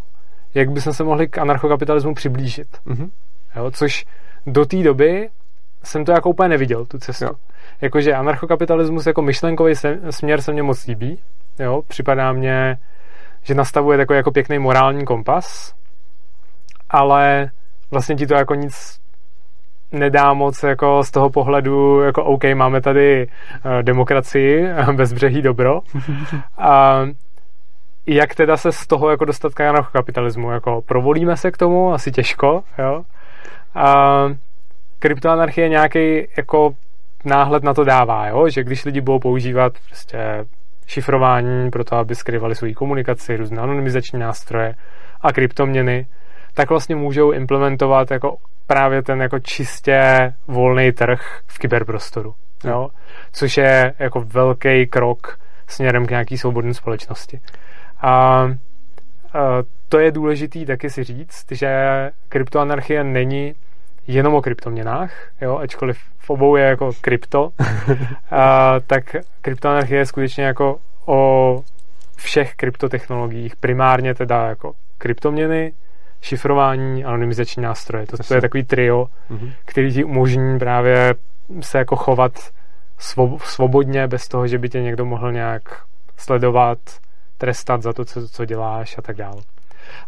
jak bychom se mohli k anarchokapitalismu přiblížit. Mm-hmm. Jo, což do té doby jsem to jako úplně neviděl, tu cestu. Jo. Jakože anarchokapitalismus jako myšlenkový směr se mně moc líbí. Jo, připadá mně, že nastavuje takový jako pěkný morální kompas, ale vlastně ti to jako nic nedá moc jako z toho pohledu, jako OK, máme tady demokracii, bezbřehý dobro. A jak teda se z toho jako dostat k anarchokapitalismu? Jako provolíme se k tomu? Asi těžko, jo? A kryptoanarchie nějaký jako náhled na to dává, jo? Že když lidi budou používat prostě šifrování pro to, aby skrývali svou komunikaci, různé anonymizační nástroje a kryptoměny, tak vlastně můžou implementovat jako právě ten jako čistě volný trh v kyberprostoru, jo? Což je jako velký krok směrem k nějaký svobodné společnosti. A to je důležitý taky si říct, že kryptoanarchie není jenom o kryptoměnách, jo? Ačkoliv v obou je jako krypto, tak kryptoanarchie je skutečně jako o všech kryptotechnologiích, primárně teda jako kryptoměny, šifrování, anonymizační nástroje. To je takový trio, který ti umožní právě se jako chovat svobodně, bez toho, že by tě někdo mohl nějak sledovat, trestat za to, co děláš a tak dále.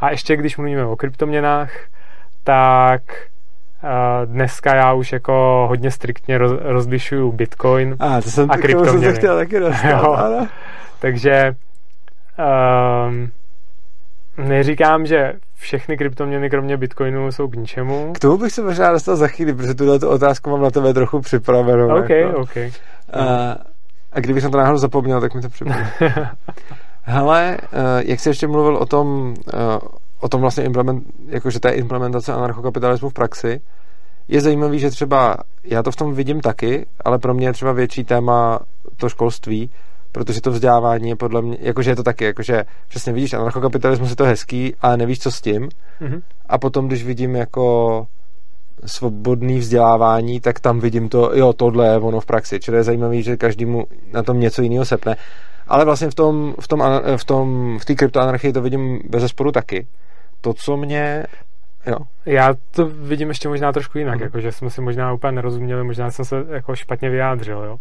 A ještě, když mluvíme o kryptoměnách, tak dneska já už jako hodně striktně rozlišuju Bitcoin a kryptoměny. To jsem chtěl taky dostat. Takže neříkám, že všechny kryptoměny kromě Bitcoinu jsou k ničemu. K tomu bych se možná dostal za chvíli, protože tuto otázku mám na tebe trochu připravenou. OK. A kdybych na to náhodou zapomněl, tak mi to připomněl. Hele, jak jsi ještě mluvil o tom vlastně jakože to je implementace anarchokapitalismu v praxi, je zajímavý, že třeba já to v tom vidím taky, ale pro mě je třeba větší téma to školství, protože to vzdělávání je podle mě, jakože je to taky, jakože přesně vidíš, anarchokapitalismus je to hezký, ale nevíš, co s tím. Mm-hmm. A potom, když vidím jako svobodný vzdělávání, tak tam vidím to, jo, tohle je ono v praxi. Čili je zajímavý, že každému na tom něco jiného sepne. Ale vlastně v té kryptoanarchii to vidím bezesporu taky. To, co mě... Jo. Já to vidím ještě možná trošku jinak, jakože jsme si možná úplně nerozuměli, možná jsem se jako špatně vyjádřil, jo.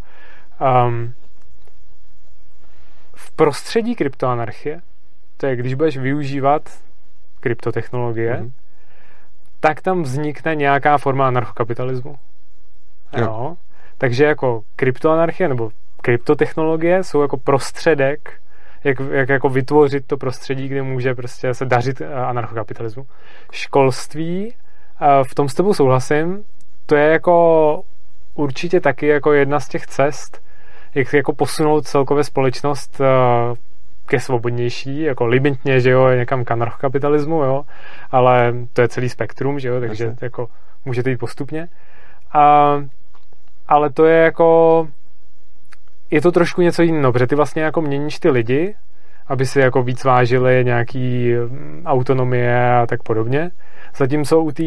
V prostředí kryptoanarchie, to je, když budeš využívat kryptotechnologie, tak tam vznikne nějaká forma anarchokapitalismu. Jo. Takže jako kryptoanarchie nebo kryptotechnologie jsou jako prostředek, jak jako vytvořit to prostředí, kde může prostě se dařit anarchokapitalismu. Školství, v tom s tebou souhlasím, to je jako určitě taky jako jedna z těch cest, jak jako posunout celkově společnost ke svobodnější, jako limitně, že jo, někam k anarchokapitalismu, jo, ale to je celý spektrum, že jo, takže jako můžete jít postupně. Ale to je jako... Je to trošku něco jiného, protože ty vlastně jako měníš ty lidi, aby si jako víc vážili nějaký autonomie a tak podobně. Zatímco u té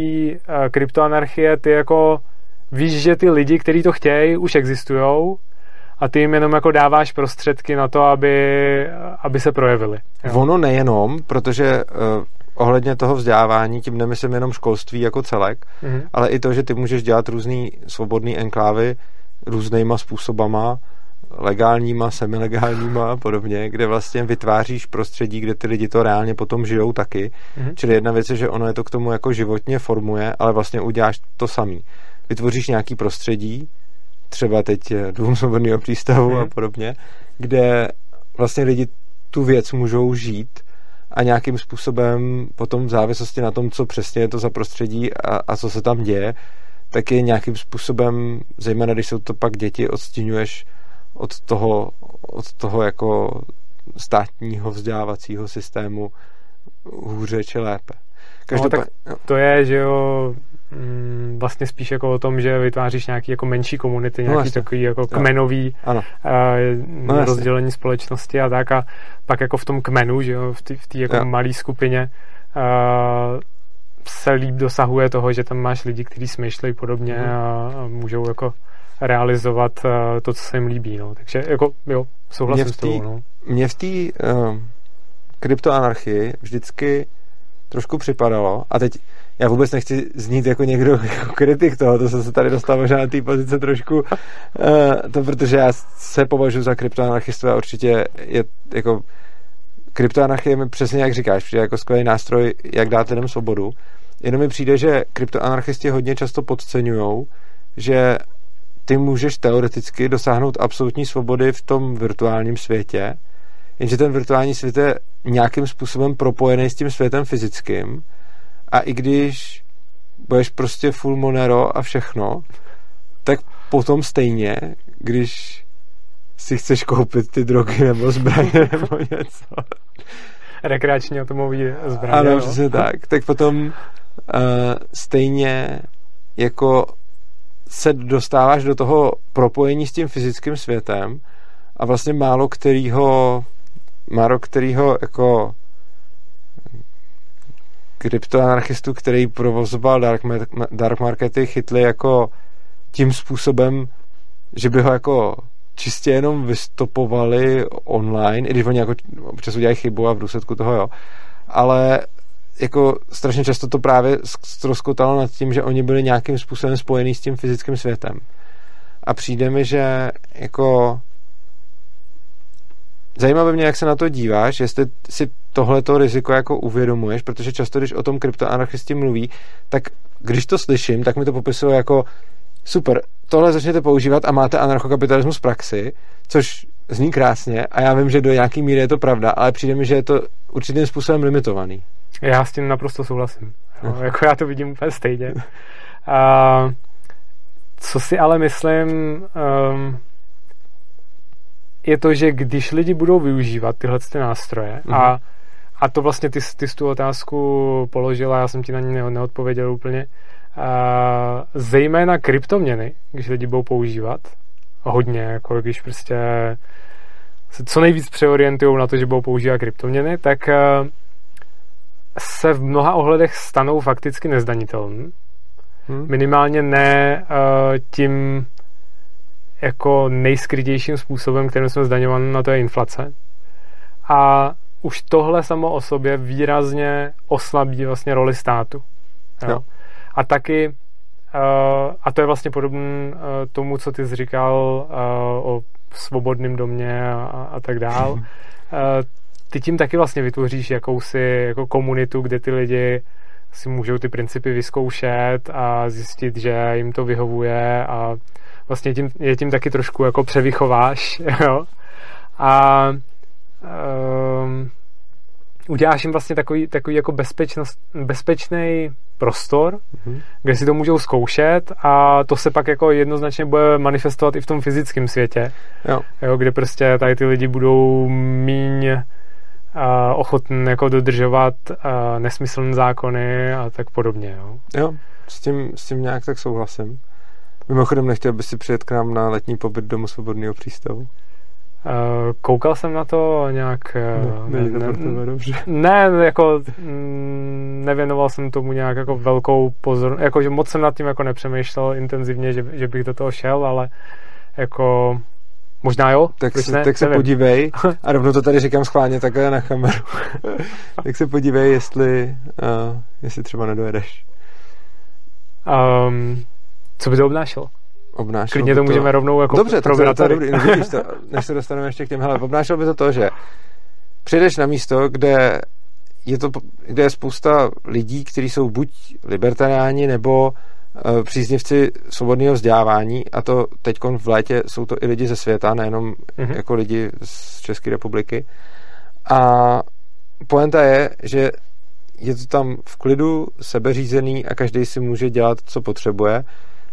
kryptoanarchie ty jako víš, že ty lidi, kteří to chtějí, už existujou a ty jim jenom jako dáváš prostředky na to, aby se projevili. Jo? Ono nejenom, protože ohledně toho vzdělávání, tím nemyslím jenom školství jako celek, ale i to, že ty můžeš dělat různý svobodný enklávy různýma způsobama, legálníma, semilegálníma a podobně, kde vlastně vytváříš prostředí, kde ty lidi to reálně potom žijou taky. Čili jedna věc je, že ono je to k tomu jako životně formuje, ale vlastně uděláš to samý. Vytvoříš nějaký prostředí, třeba teď Dům svobodného přístavu a podobně, kde vlastně lidi tu věc můžou žít a nějakým způsobem potom v závislosti na tom, co přesně je to za prostředí a co se tam děje, tak je nějakým způsobem, zejména když jsou to pak děti, odstiňuješ od toho jako státního vzdělávacího systému hůře či lépe. To je, že jo, vlastně spíš jako o tom, že vytváříš nějaký jako menší komunity, nějaký takový jako kmenový rozdělení společnosti a tak, a pak jako v tom kmenu, že jo, v té jako malé skupině se líp dosahuje toho, že tam máš lidi, kteří smýšlejí podobně a můžou jako realizovat to, co se jim líbí. No. Takže jako, jo, souhlasím s tou. No. Mně v té kryptoanarchii vždycky trošku připadalo, a teď já vůbec nechci znít jako někdo jako kritik toho, to jsem se tady dostal možná na té pozice trošku, to protože já se považuji za kryptoanarchistu a určitě je jako kryptoanarchie mi přesně jak říkáš, protože je jako skvělý nástroj, jak dát lidem svobodu, Jenom mi přijde, že kryptoanarchisti hodně často podceňujou, že ty můžeš teoreticky dosáhnout absolutní svobody v tom virtuálním světě, jenže ten virtuální svět je nějakým způsobem propojený s tím světem fyzickým a i když budeš prostě full Monero a všechno, tak potom stejně, když si chceš koupit ty drogy nebo zbraně nebo něco. Rekreační automobilní zbraně. Ano, přesně tak. Tak potom stejně jako se dostáváš do toho propojení s tím fyzickým světem a vlastně málo kterýho jako kryptoanarchistu, který provozoval dark markety, chytli jako tím způsobem, že by ho jako čistě jenom vystopovali online, i když oni jako občas udělají chybu a v důsledku toho jo. Ale jako strašně často to právě ztroskotalo nad tím, že oni byli nějakým způsobem spojený s tím fyzickým světem. A přijde mi, že jako zajímavé mě, jak se na to díváš, jestli si tohleto riziko jako uvědomuješ, protože často, když o tom kryptoanarchisti mluví, tak když to slyším, tak mi to popisuje jako super, tohle začněte používat a máte anarchokapitalismus v praxi, což zní krásně a já vím, že do nějaký míry je to pravda, ale přijde mi, že je to určitým způsobem limitovaný. Já s tím naprosto souhlasím. No, jako já to vidím úplně stejně. Co si ale myslím, je to, že když lidi budou využívat tyhle nástroje a to vlastně ty jsi tu otázku položila, já jsem ti na ní neodpověděl úplně, zejména kryptoměny, když lidi budou používat hodně, jako když prostě se co nejvíc přeorientujou na to, že budou používat kryptoměny, tak se v mnoha ohledech stanou fakticky nezdanitelní. Minimálně ne tím jako nejskrytějším způsobem, kterým jsme zdaňováni, na to je inflace. A už tohle samo o sobě výrazně oslabí vlastně roli státu. Jo? A taky, a to je vlastně podobné tomu, co ty jsi říkal o svobodném domě a tak dál, ty tím taky vlastně vytvoříš jakousi jako komunitu, kde ty lidi si můžou ty principy vyzkoušet a zjistit, že jim to vyhovuje a vlastně je tím taky trošku jako převychováš, jo? A uděláš jim vlastně takový jako bezpečný prostor, kde si to můžou zkoušet a to se pak jako jednoznačně bude manifestovat i v tom fyzickém světě, jo, kde prostě tady ty lidi budou míň ochotný jako dodržovat nesmyslné zákony a tak podobně. Jo, s tím nějak tak souhlasím. Mimochodem, nechtěl by si přijet k nám na letní pobyt do Svobodného přístavu? Koukal jsem na to nějak... Nevěnoval jsem tomu nějak jako velkou pozornost. Jakože moc jsem nad tím jako nepřemýšlel intenzivně, že bych do toho šel, ale jako... Možná jo? Tak se podívej. A rovnou to tady říkám schválně takhle na kameru. Tak se podívej, jestli třeba nedojedeš. Co by to obnášelo? Klidně to můžeme rovnou jako probrat tady. Dobře, než se dostaneme ještě k těm. Hele, obnášelo by to, že přijdeš na místo, kde je spousta lidí, kteří jsou buď libertariáni, nebo příznivci svobodného vzdělávání, a to teďkon v létě jsou to i lidi ze světa, nejenom jako lidi z České republiky. A pointa je, že je to tam v klidu sebeřízený a každý si může dělat, co potřebuje.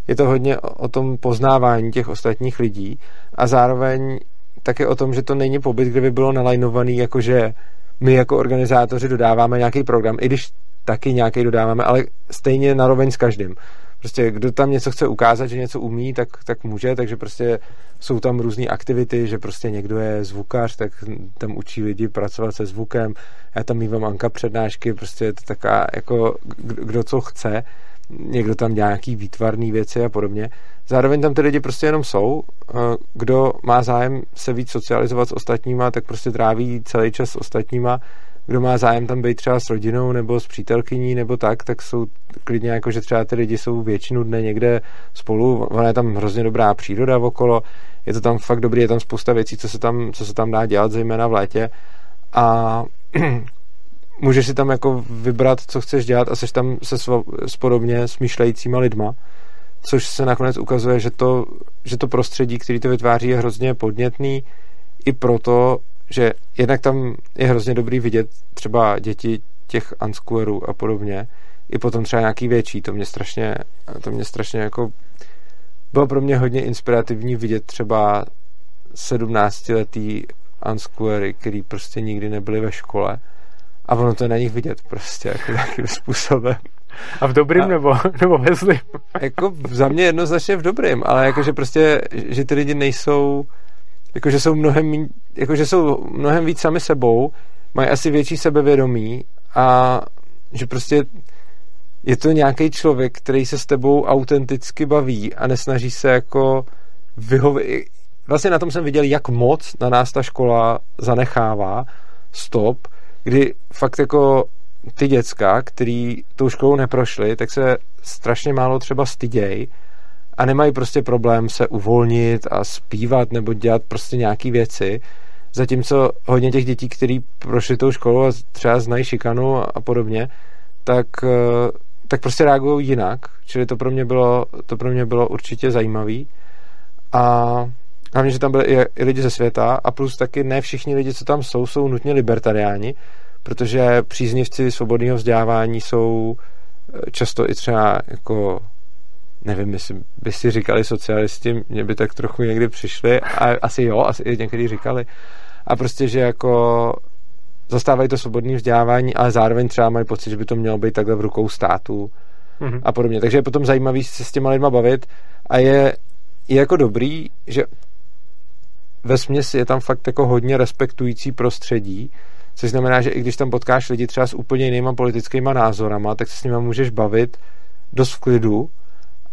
Je to hodně o tom poznávání těch ostatních lidí a zároveň také o tom, že to není pobyt, kde by bylo nalajnovaný, jakože my jako organizátoři dodáváme nějaký program, i když taky nějaký dodáváme, ale stejně naroveň s každým. Prostě kdo tam něco chce ukázat, že něco umí, tak může, takže prostě jsou tam různé aktivity, že prostě někdo je zvukař, tak tam učí lidi pracovat se zvukem, já tam mývám Anka přednášky, prostě je to taká, jako kdo co chce, někdo tam dělá nějaký výtvarný věci a podobně. Zároveň tam ty lidi prostě jenom jsou, kdo má zájem se víc socializovat s ostatníma, tak prostě tráví celý čas s ostatníma, kdo má zájem tam být třeba s rodinou nebo s přítelkyní nebo tak jsou klidně jako, že třeba ty lidi jsou většinu dne někde spolu, ona je tam hrozně dobrá příroda okolo, je to tam fakt dobrý, je tam spousta věcí, co se tam dá dělat, zejména v létě, a můžeš si tam jako vybrat, co chceš dělat, a seš tam s podobně smýšlejícíma lidma, což se nakonec ukazuje, že to prostředí, který to vytváří, je hrozně podnětný i proto, že jednak tam je hrozně dobrý vidět třeba děti těch unsquarů a podobně, i potom třeba nějaký větší, to mě strašně jako bylo pro mě hodně inspirativní vidět třeba 17letý unsquary, který prostě nikdy nebyli ve škole, a ono to je na nich vidět prostě jako nějakým způsobem. A v dobrým nebo ve zlým? Jako za mě jednoznačně v dobrým, ale jakože prostě, že ty lidi nejsou, jakože jsou mnohem víc sami sebou, mají asi větší sebevědomí, a že prostě je to nějaký člověk, který se s tebou autenticky baví a nesnaží se jako vyhovět. Vlastně na tom jsem viděl, jak moc na nás ta škola zanechává stop, kdy fakt jako ty děcka, který tou školou neprošli, tak se strašně málo třeba styděj a nemají prostě problém se uvolnit a zpívat nebo dělat prostě nějaký věci, zatímco hodně těch dětí, který prošli tou školou a třeba znají šikanu a podobně, tak prostě reagují jinak, čili to pro mě bylo určitě zajímavý. A hlavně, že tam byli i lidi ze světa, a plus taky ne všichni lidi, co tam jsou nutně libertariáni, protože příznivci svobodného vzdělávání jsou často i třeba jako, nevím, jestli by si říkali socialisti, mě by tak trochu někdy přišli, a asi jo, asi i někdy říkali. A prostě, že jako zastávají to svobodné vzdělávání, ale zároveň třeba mají pocit, že by to mělo být takhle v rukou státu, mm-hmm, a podobně. Takže je potom zajímavý se s těma lidma bavit, a je jako dobrý, že vesměs je tam fakt jako hodně respektující prostředí, což znamená, že i když tam potkáš lidi třeba s úplně jinýma politickýma názorama, tak se s nima můžeš bavit dost v klidu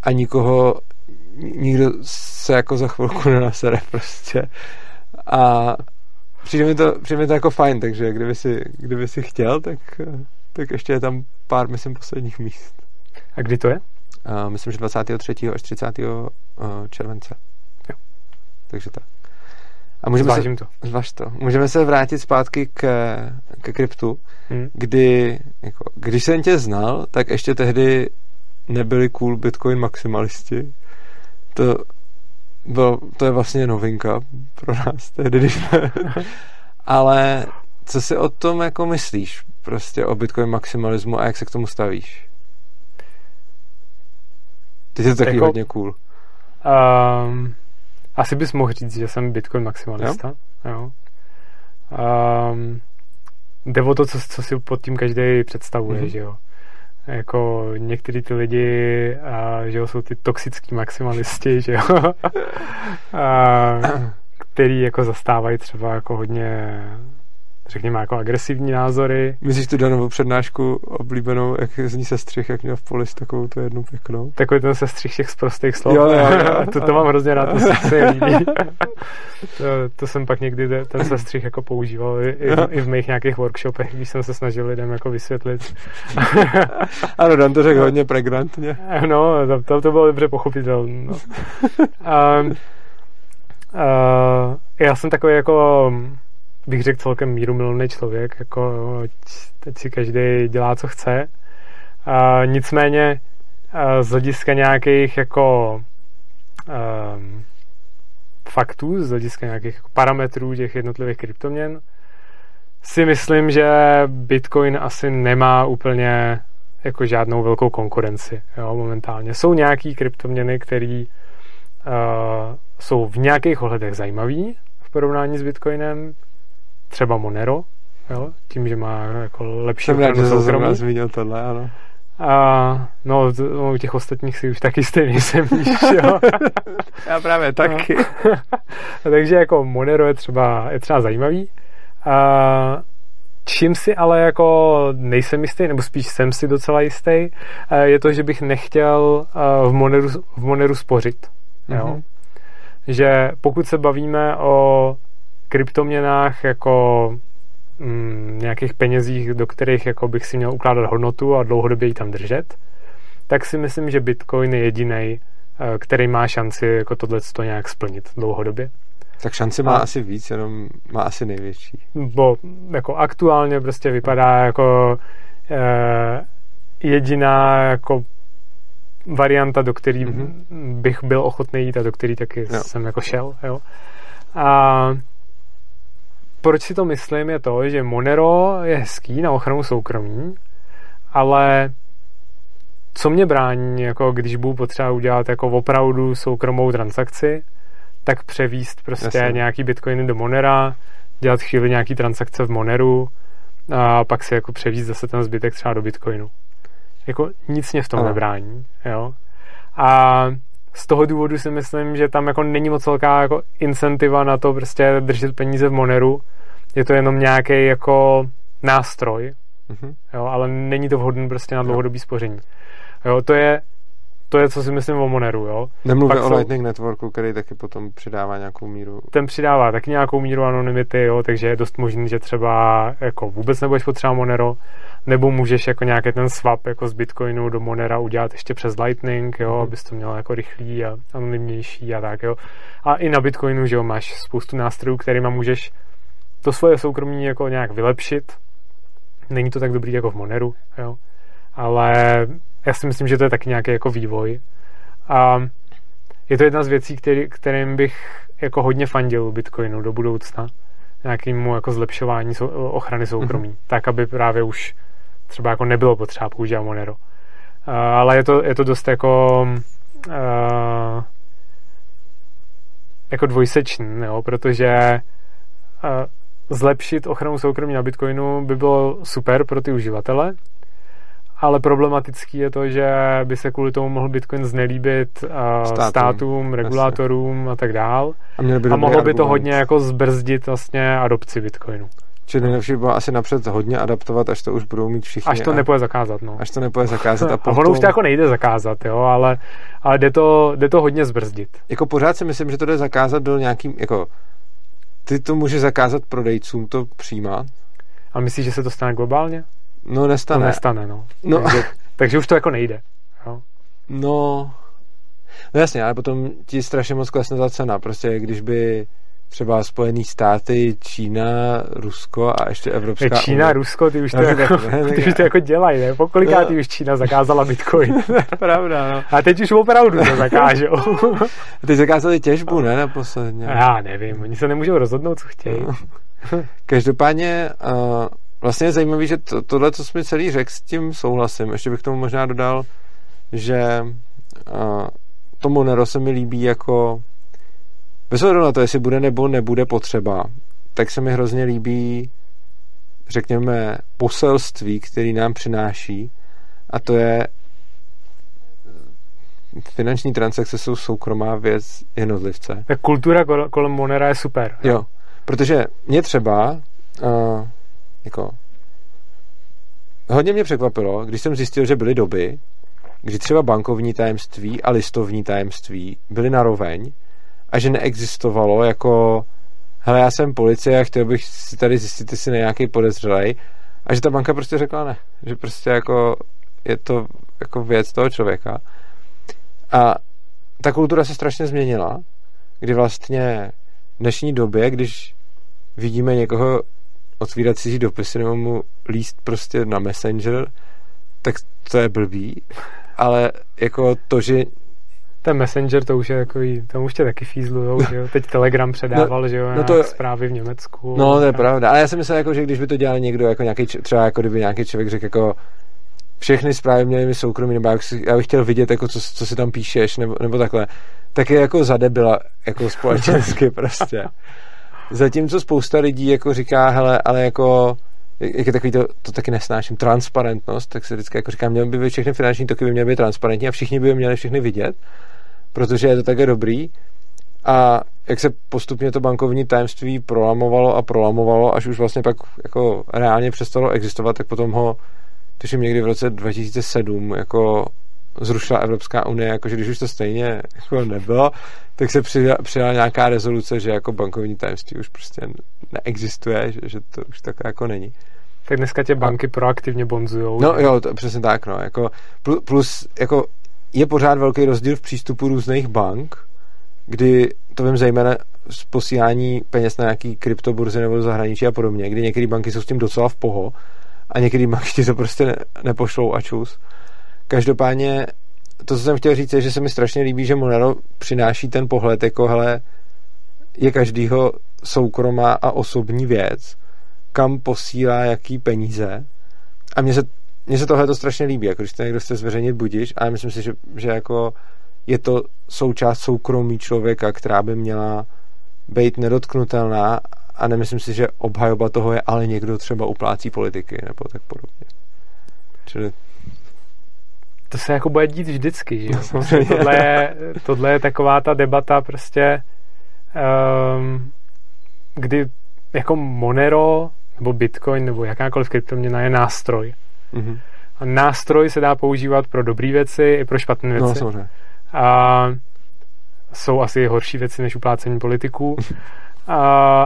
a nikdo se jako za chvilku nenasere prostě. A přijde mi to jako fajn, takže kdyby si chtěl, tak ještě je tam pár, myslím, posledních míst. A kdy to je? Myslím, že 23. až 30. července. Jo. Takže tak. A můžeme se vrátit zpátky ke kryptu, kdy, jako, když jsem tě znal, tak ještě tehdy nebyli cool Bitcoin maximalisti. To je vlastně novinka pro nás tehdy. Ale co si o tom jako myslíš? Prostě o Bitcoin maximalismu, a jak se k tomu stavíš? Ty jsi to taky jako hodně cool. Asi bys mohl říct, že jsem Bitcoin maximalista. Jo. Jde o to, co si pod tím každý představuje, že jo. Jako některý ty lidi, že jo, jsou ty toxický maximalisti, že jo. Který jako zastávají třeba jako hodně, řekněme, jako agresivní názory. Myslíš tu danou přednášku oblíbenou, jak z ní sestřih, jak měl v Polis takovou tu jednu pěknou? Takový ten sestřih těch sprostých slov. Jo. To mám hrozně rád, to se líbí. To jsem pak někdy ten sestřih jako používal i v mých nějakých workshopech, když jsem se snažil lidem jako vysvětlit. Ano, Dan to řekl hodně pregnantně. No, tam to bylo dobře pochopitelné. No. Já jsem takový jako, bych řekl, celkem mírumilovný člověk, jako teď si každý dělá, co chce. Nicméně z hlediska nějakých jako faktů, z hlediska nějakých jako parametrů těch jednotlivých kryptoměn, si myslím, že Bitcoin asi nemá úplně jako žádnou velkou konkurenci, jo, momentálně. Jsou nějaký kryptoměny, které jsou v nějakých ohledech zajímavý v porovnání s Bitcoinem, třeba Monero, jo, tím, že má jako lepší ochranu soukromí. Jsem zmínil tohle, ano. A no, u těch ostatních si už taky stejný jsem, jo. Já právě taky. Takže jako Monero je třeba zajímavý. A čím si ale jako nejsem jistý, nebo spíš jsem si docela jistý, je to, že bych nechtěl v Moneru spořit. Jo. Mm-hmm. Že pokud se bavíme o kryptoměnách jako nějakých penězích, do kterých jako bych si měl ukládat hodnotu a dlouhodobě ji tam držet, tak si myslím, že Bitcoin je jedinej, který má šanci jako tohleto nějak splnit dlouhodobě. Tak šance má asi víc, jenom má asi největší. Bo jako aktuálně prostě vypadá jako jediná jako varianta, do který bych byl ochotný jít a do který taky jsem jako šel. Jo. A proč si to myslím je to, že Monero je hezký na ochranu soukromí, ale co mě brání, jako když budu potřeba udělat jako opravdu soukromou transakci, tak převíst prostě nějaký bitcoiny do Monera, dělat chvíli nějaký transakce v Moneru a pak si jako převíst zase ten zbytek třeba do bitcoinu. Jako nic mě v tom nebrání. Jo? A z toho důvodu si myslím, že tam jako není moc velká jako incentiva na to prostě držet peníze v Moneru. Je to jenom nějaký jako nástroj, jo? Ale není to vhodné prostě na dlouhodobý spoření. Jo, to je, co si myslím o Moneru, jo. Nemluvím o Lightning Networku, který taky potom přidává nějakou míru. Ten přidává taky nějakou míru anonymity, jo, takže je dost možný, že třeba jako vůbec nebudeš potřeba Monero, nebo můžeš jako nějaký ten swap jako z Bitcoinu do Monera udělat ještě přes Lightning, jo, abys to měl jako rychlý a anonymnější a tak, jo. A i na Bitcoinu, že jo, máš spoustu nástrojů, kterýma můžeš to svoje soukromí jako nějak vylepšit. Není to tak dobrý jako v Moneru, jo. Ale já si myslím, že to je taky nějaký jako vývoj. A je to jedna z věcí, kterým bych jako hodně fandil Bitcoinu do budoucna. Nějakému jako zlepšování ochrany soukromí. Tak, aby právě už třeba jako nebylo potřeba používat Monero. Ale je to dost jako dvojsečný, jo? Protože zlepšit ochranu soukromí na Bitcoinu by bylo super pro ty uživatele, ale problematický je to, že by se kvůli tomu mohl Bitcoin znelíbit státům, regulátorům a tak dál. A mohlo by to hodně jako zbrzdit vlastně adopci Bitcoinu. Čili nejlepší bylo asi napřed hodně adaptovat, až to už budou mít všichni. Až to nepůjde zakázat, no. Až to nepůjde zakázat. A potom... ono už to jako nejde zakázat, jo, ale jde to hodně zbrzdit. Jako pořád si myslím, že to jde zakázat do nějakým, jako ty to můžeš zakázat prodejcům to přijímat. A myslíš, že se to stane globálně? No, nestane, no. Takže už to jako nejde. Jo. No jasně, ale potom ti strašně moc klesne ta cena. Prostě když by třeba Spojený státy, Čína, Rusko a ještě Evropská unie. Čína, Rusko, ty už to jako dělají, ne? Pokolikátý už Čína zakázala Bitcoin. Pravda, no. A teď už opravdu to zakážou. Teď zakázali těžbu, ne? Naposledně. Já nevím, oni se nemůžou rozhodnout, co chtějí. Každopádně... Vlastně je zajímavé, že tohle, co jsi mi celý řekl, s tím souhlasím. Ještě bych k tomu možná dodal, že to Monero se mi líbí jako bez ohledu na to, jestli bude nebo nebude potřeba, tak se mi hrozně líbí, řekněme, poselství, který nám přináší, a to je finanční transakce jsou soukromá věc jednotlivce. Tak kultura kolem Monera je super. Jo, protože mě třeba jako, hodně mě překvapilo, když jsem zjistil, že byly doby, kdy třeba bankovní tajemství a listovní tajemství byly naroveň a že neexistovalo jako hele, já jsem policie a chtěl bych si tady zjistit, jestli nějaký podezřelej, a že ta banka prostě řekla ne. Že prostě jako je to jako věc toho člověka. A ta kultura se strašně změnila, kdy vlastně v dnešní době, když vidíme někoho otvírat cizí dopisy nebo mu líst prostě na Messenger, tak to je blbý, ale jako to, že ten Messenger to už je takový, tam už tě taky fízlujou, že jo, teď Telegram předával, že jo, to... zprávy v Německu. No, to je pravda, ale já jsem myslel, jako, že když by to dělal někdo, jako nějaký, třeba jako kdyby nějaký člověk řekl, jako všechny zprávy měly mi soukromí, nebo já bych chtěl vidět, jako co si tam píšeš, nebo takhle, tak je jako zadebila, jako společensky prostě. Zatímco spousta lidí jako říká, hele, ale jako, jak je takový to taky nesnáším, transparentnost, tak se vždycky jako říká, měly by všechny finanční toky by měly být transparentní a všichni by je měli všechny vidět, protože je to také dobrý. A jak se postupně to bankovní tajemství prolamovalo, až už vlastně pak jako reálně přestalo existovat, tak potom ho, tuším někdy v roce 2007, jako zrušila Evropská unie, jakože když už to stejně jako nebylo, tak se přijala nějaká rezoluce, že jako bankovní tajemství už prostě neexistuje, že to už tak jako není. Tak dneska tě banky proaktivně bonzujou. No jo, to, přesně tak, no. Jako, plus jako je pořád velký rozdíl v přístupu různých bank kdy to vím zejména z posílání peněz na nějaký kryptoburzy nebo zahraničí a podobně, kdy některé banky jsou s tím docela v poho a některé banky ti to prostě nepošlou a čus. Každopádně to, co jsem chtěl říct, je, že se mi strašně líbí, že Monero přináší ten pohled, jako hele, je každýho soukromá a osobní věc, kam posílá jaký peníze. A mně se tohle to strašně líbí, jako když to někdo chce zveřejnit, budiš, ale myslím si, že jako je to součást soukromí člověka, která by měla být nedotknutelná, a nemyslím si, že obhajoba toho je, ale někdo třeba uplácí politiky nebo tak podobně. Čili... To se jako bude dít vždycky, že jo? Tohle je taková ta debata prostě, kdy jako Monero nebo Bitcoin nebo jakákoliv kryptoměna je nástroj. Mm-hmm. A nástroj se dá používat pro dobrý věci i pro špatné věci. No, samozřejmě. A jsou asi horší věci než uplácení politiků,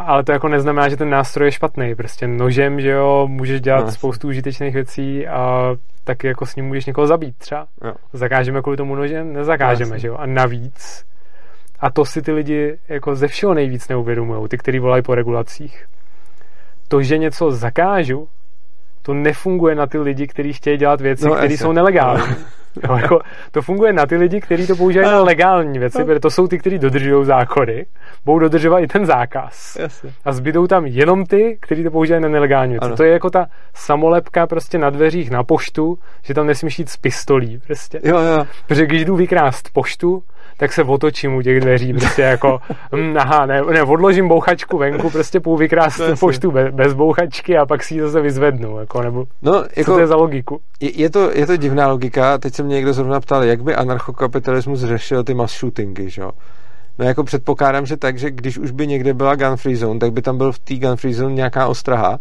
ale to jako neznamená, že ten nástroj je špatný. Prostě nožem, že jo, můžeš dělat spoustu užitečných věcí a taky jako s ním můžeš někoho zabít třeba. Jo. Zakážeme kvůli tomu nožem? Nezakážeme, že jo. A navíc, a to si ty lidi jako ze všeho nejvíc neuvědomujou, ty, kteří volají po regulacích. To, že něco zakážu, to nefunguje na ty lidi, kteří chtějí dělat věci, které jsou nelegální. No, jako, to funguje na ty lidi, kteří to používají na legální věci, protože to jsou ty, kteří dodržují zákony, budou dodržovat i ten zákaz. Jasně. A zbydou tam jenom ty, kteří to používají na nelegální věci. Ano. To je jako ta samolepka prostě na dveřích na poštu, že tam nesmíš jít s pistolí prostě. Jo. Protože když jdu vykrást poštu, tak se otočím u těch dveří prostě jako ne, odložím bouchačku venku, prostě půl vykrást poštu bez bouchačky a pak si ji zase vyzvednu, jako, nebo no, jako, co to je za logiku? Je to divná logika, teď se mě někdo zrovna ptal, jak by anarchokapitalismus řešil ty mass shootingy, že jo? No jako předpokládám, že tak, že když už by někde byla gun free zone, tak by tam byl v té gun free zone nějaká ostraha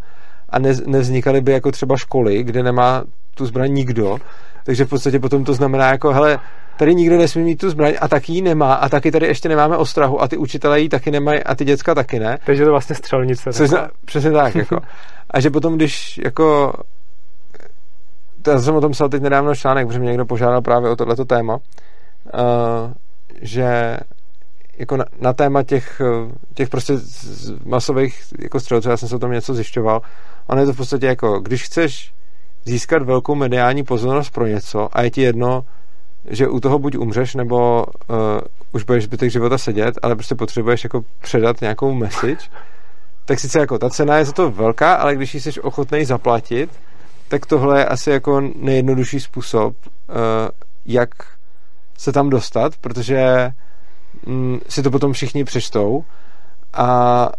a nevznikaly by jako třeba školy, kde nemá tu zbraň nikdo, takže v podstatě potom to znamená jako, hele, tady nikdo nesmí mít tu zbraň a taky ji nemá a taky tady ještě nemáme ostrahu a ty učitelé ji taky nemají a ty děcka taky ne. Takže to vlastně střelnice. Přesně tak, jako. A že potom, když jako... Já jsem o tom psal teď nedávno článek, protože mě někdo požádal právě o tohleto téma, že jako na téma těch prostě masových jako střelců, já jsem se o tom něco zjišťoval, ono je to v podstatě jako, když chceš získat velkou mediální pozornost pro něco a je ti jedno, že u toho buď umřeš, nebo už budeš zbytek života sedět, ale prostě potřebuješ jako předat nějakou message, tak sice jako ta cena je za to velká, ale když ji jsi ochotnej zaplatit, tak tohle je asi jako nejjednodušší způsob, jak se tam dostat, protože si to potom všichni přečtou a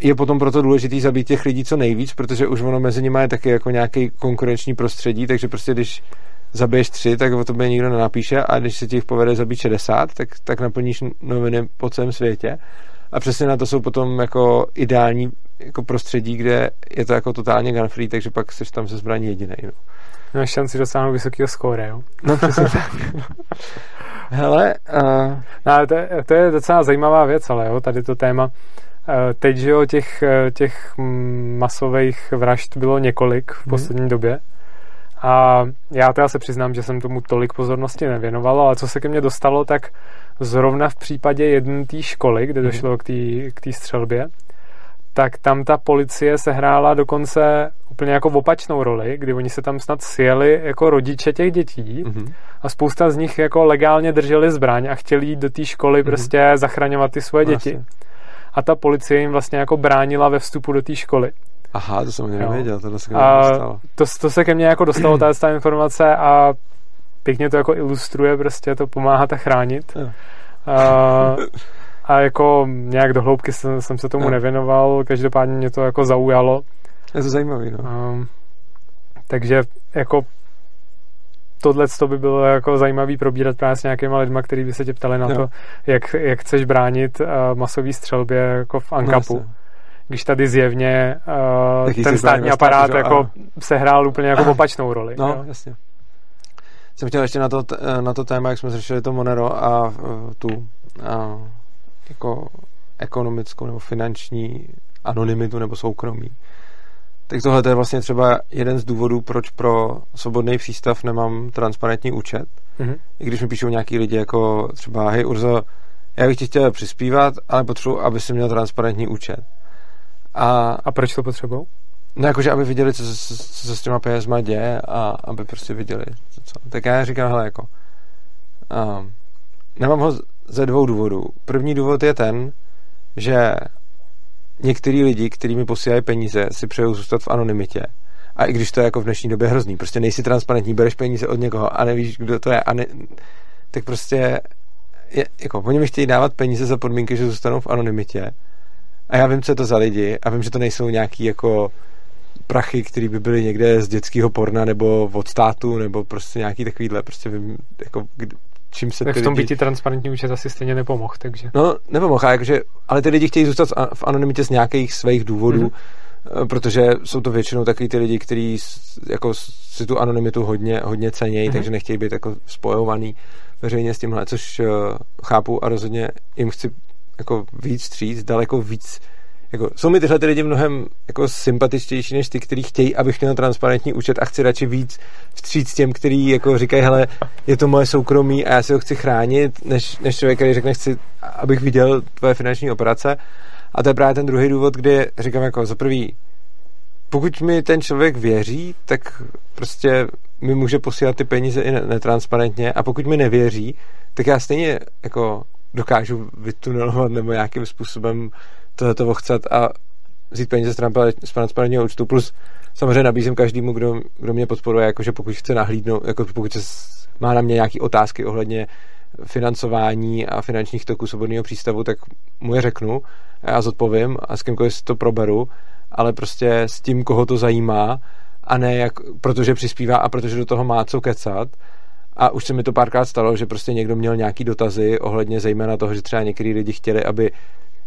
je potom proto důležitý zabít těch lidí co nejvíc, protože už ono mezi nimi je taky jako nějaký konkurenční prostředí, takže prostě když zabiješ 3, tak o tobě nikdo nenapíše, a když se ti povede zabít 60, tak naplníš noviny po celém světě. A přesně na to jsou potom jako ideální jako prostředí, kde je to jako totálně gunfree, takže pak jsi tam se zbraní jedinej. No. Máš šanci dosáhnout vysokýho skóre, jo? No přesně tak. Hele, no, to je docela zajímavá věc, ale jo, tady to téma. Teď, že jo, těch masových vražd bylo několik v poslední době. A já teda se přiznám, že jsem tomu tolik pozornosti nevěnoval, ale co se ke mně dostalo, tak zrovna v případě jedné té školy, kde došlo k té střelbě, tak tam ta policie sehrála dokonce úplně jako opačnou roli, kdy oni se tam snad sjeli jako rodiče těch dětí a spousta z nich jako legálně drželi zbraň a chtěli jít do té školy prostě zachraňovat ty svoje děti. A ta policie jim vlastně jako bránila ve vstupu do té školy. Aha, to jsem nevěděl, tohle se ke mně dostalo. To se ke mně jako dostalo, ta informace, a pěkně to jako ilustruje, prostě to pomáhá a chránit. A jako nějak do hloubky jsem se tomu nevěnoval, každopádně mě to jako zaujalo. Je to zajímavý, no. Takže jako tohleto by bylo jako zajímavý probírat právě s nějakýma lidma, který by se tě ptali na to, jak chceš bránit masový střelbě jako v ANCAPu. No, když tady zjevně ten státní aparát jako sehrál úplně jako opačnou roli. No, jo? Jasně. Jsem chtěl ještě na to téma, jak jsme řešili to Monero a tu jako ekonomickou nebo finanční anonymitu nebo soukromí. Tak tohle je vlastně třeba jeden z důvodů, proč pro Svobodný přístav nemám transparentní účet. I když mi píšou nějaký lidi jako třeba, hej Urzo, já bych ti chtěl přispívat, ale potřebuji, aby si měl transparentní účet. A proč to potřebují? No jakože, aby viděli, co se s těma penězma děje a aby prostě viděli, co. Tak já říkám, hele, jako nemám ho ze dvou důvodů. První důvod je ten, že některý lidi, kteří mi posílají peníze, si přejou zůstat v anonymitě. A i když to je jako v dnešní době hrozný, prostě nejsi transparentní, bereš peníze od někoho a nevíš, kdo to je, a ne, tak prostě je, jako, oni mi chtějí dávat peníze za podmínky, že zůstanou v anonymitě. A já vím, co je to za lidi a vím, že to nejsou nějaký jako prachy, které by byly někde z dětského porna nebo od státu, nebo prostě nějaký takovýhle, prostě vím, jako, čím se tak ty v tom lidi... by ti transparentní účet asi stejně nepomohl, takže... No, nepomohl, jakože, ale ty lidi chtějí zůstat v anonymitě z nějakých svých důvodů, protože jsou to většinou takový ty lidi, kteří jako si tu anonymitu hodně, hodně cenějí, takže nechtějí být jako spojovaný veřejně s tímhle, což chápu a rozhodně jim chci jako víc vstříc, daleko víc. Jako, jsou mi tyhle ty lidi mnohem jako sympatičtější než ty, kteří chtějí, abych měl transparentní účet a chci radši víc vstříc těm, kteří jako říkají, hele, je to moje soukromí a já si ho chci chránit, než člověk, který řekne, chci, abych viděl tvoje finanční operace. A to je právě ten druhý důvod, kdy říkám jako za prvý, pokud mi ten člověk věří, tak prostě mi může posílat ty peníze i netransparentně a pokud mi nevěří, tak já stejně jako dokážu vytunelovat nebo nějakým způsobem tohleto vochcat a vzít peníze z transparentního účtu. Plus samozřejmě nabízím každému, kdo mě podporuje, jakože pokud chce nahlídnout, jako pokud se má na mě nějaké otázky ohledně financování a finančních toků Svobodného přístavu, tak mu je řeknu, já zodpovím a s kýmkoliv si to proberu, ale prostě s tím, koho to zajímá a ne jak, protože přispívá a protože do toho má co kecat. A už se mi to párkrát stalo, že prostě někdo měl nějaký dotazy ohledně zejména toho, že třeba některý lidi chtěli, aby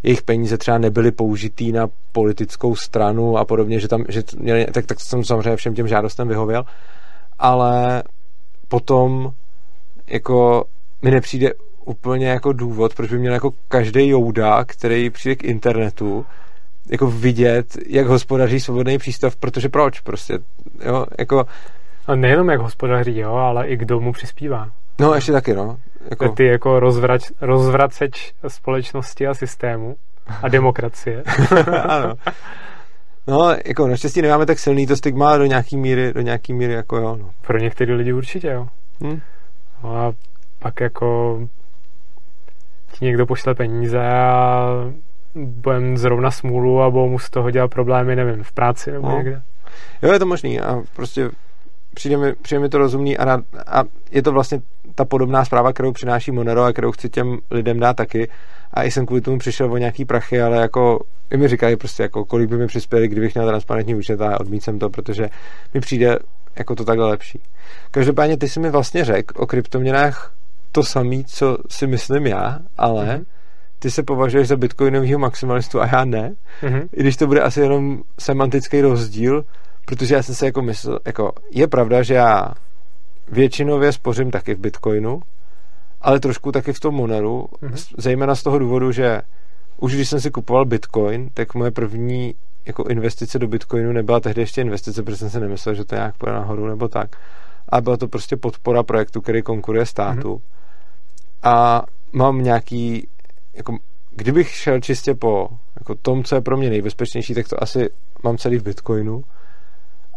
jejich peníze třeba nebyly použitý na politickou stranu a podobně, že tam, že měli, tak jsem samozřejmě všem těm žádostem vyhověl, ale potom jako mi nepřijde úplně jako důvod, proč by měl jako každý jouda, který přijde k internetu, jako vidět, jak hospodaří Svobodný přístav, protože proč prostě, jo, jako... A nejenom jak hospodaří, jo, ale i kdo mu přispívá. No, ještě taky, no. Jako... Ty jako rozvraceč společnosti a systému a demokracie. Ano. No, jako naštěstí nemáme tak silný to stigma do nějaký míry, jako jo, no. Pro některý lidi určitě, jo. No a pak jako ti někdo pošle peníze a budem zrovna smůlu a budou mu z toho dělat problémy, nevím, v práci nebo někde. Jo, je to možný a prostě přijde mi to rozumný a je to vlastně ta podobná zpráva, kterou přináší Monero a kterou chci těm lidem dát taky a i jsem kvůli tomu přišel o nějaký prachy, ale jako i mi říkají prostě jako kolik by mi přispěli, kdybych měl transparentní účet a odmít jsem to, protože mi přijde jako to takhle lepší. Každopádně ty jsi mi vlastně řekl o kryptoměnách to samý, co si myslím já, ale ty se považuješ za bitcoinovýho maximalistu a já ne, i když to bude asi jenom semantický rozdíl, protože já jsem se jako myslel, jako je pravda, že já většinově spořím taky v Bitcoinu, ale trošku taky v tom Moneru, zejména z toho důvodu, že už když jsem si kupoval Bitcoin, tak moje první jako investice do Bitcoinu nebyla tehdy ještě investice, protože jsem si nemyslel, že to nějak půjde nahoru nebo tak. A byla to prostě podpora projektu, který konkuruje státu. A mám nějaký, jako kdybych šel čistě po jako tom, co je pro mě nejbezpečnější, tak to asi mám celý v Bitcoinu.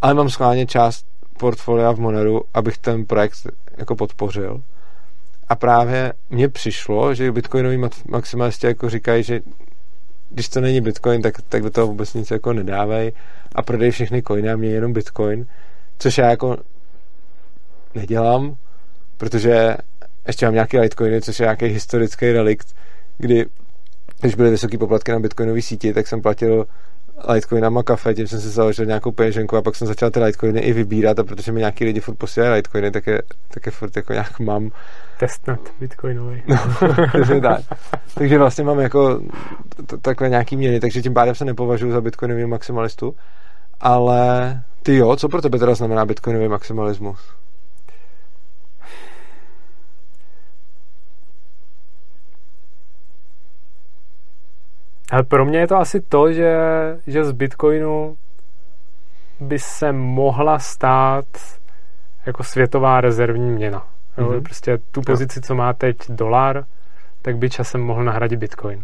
Ale mám schválně část portfolia v Moneru, abych ten projekt jako podpořil. A právě mně přišlo, že bitcoinoví maximalisti jako říkají, že když to není bitcoin, tak do toho vůbec nic jako nedávají a prodej všechny coiny a mě jenom bitcoin, což já jako nedělám, protože ještě mám nějaké litecoiny, což je nějaký historický relikt, kdy když byly vysoké poplatky na bitcoinové síti, tak jsem platil Litecoinama kafe, tím jsem si založil nějakou peněženku a pak jsem začal ty Litecoiny i vybírat a protože mi nějaký lidi furt posílají Litecoiny, tak je furt jako nějak mám testnet bitcoinový. No, takže vlastně mám jako takhle nějaký měny, takže tím pádem se nepovažuji za bitcoinový maximalistu, ale ty jo, co pro tebe teda znamená bitcoinový maximalismus? Ale pro mě je to asi to, že z Bitcoinu by se mohla stát jako světová rezervní měna. Prostě tu pozici, co má teď dolar, tak by časem mohl nahradit Bitcoin.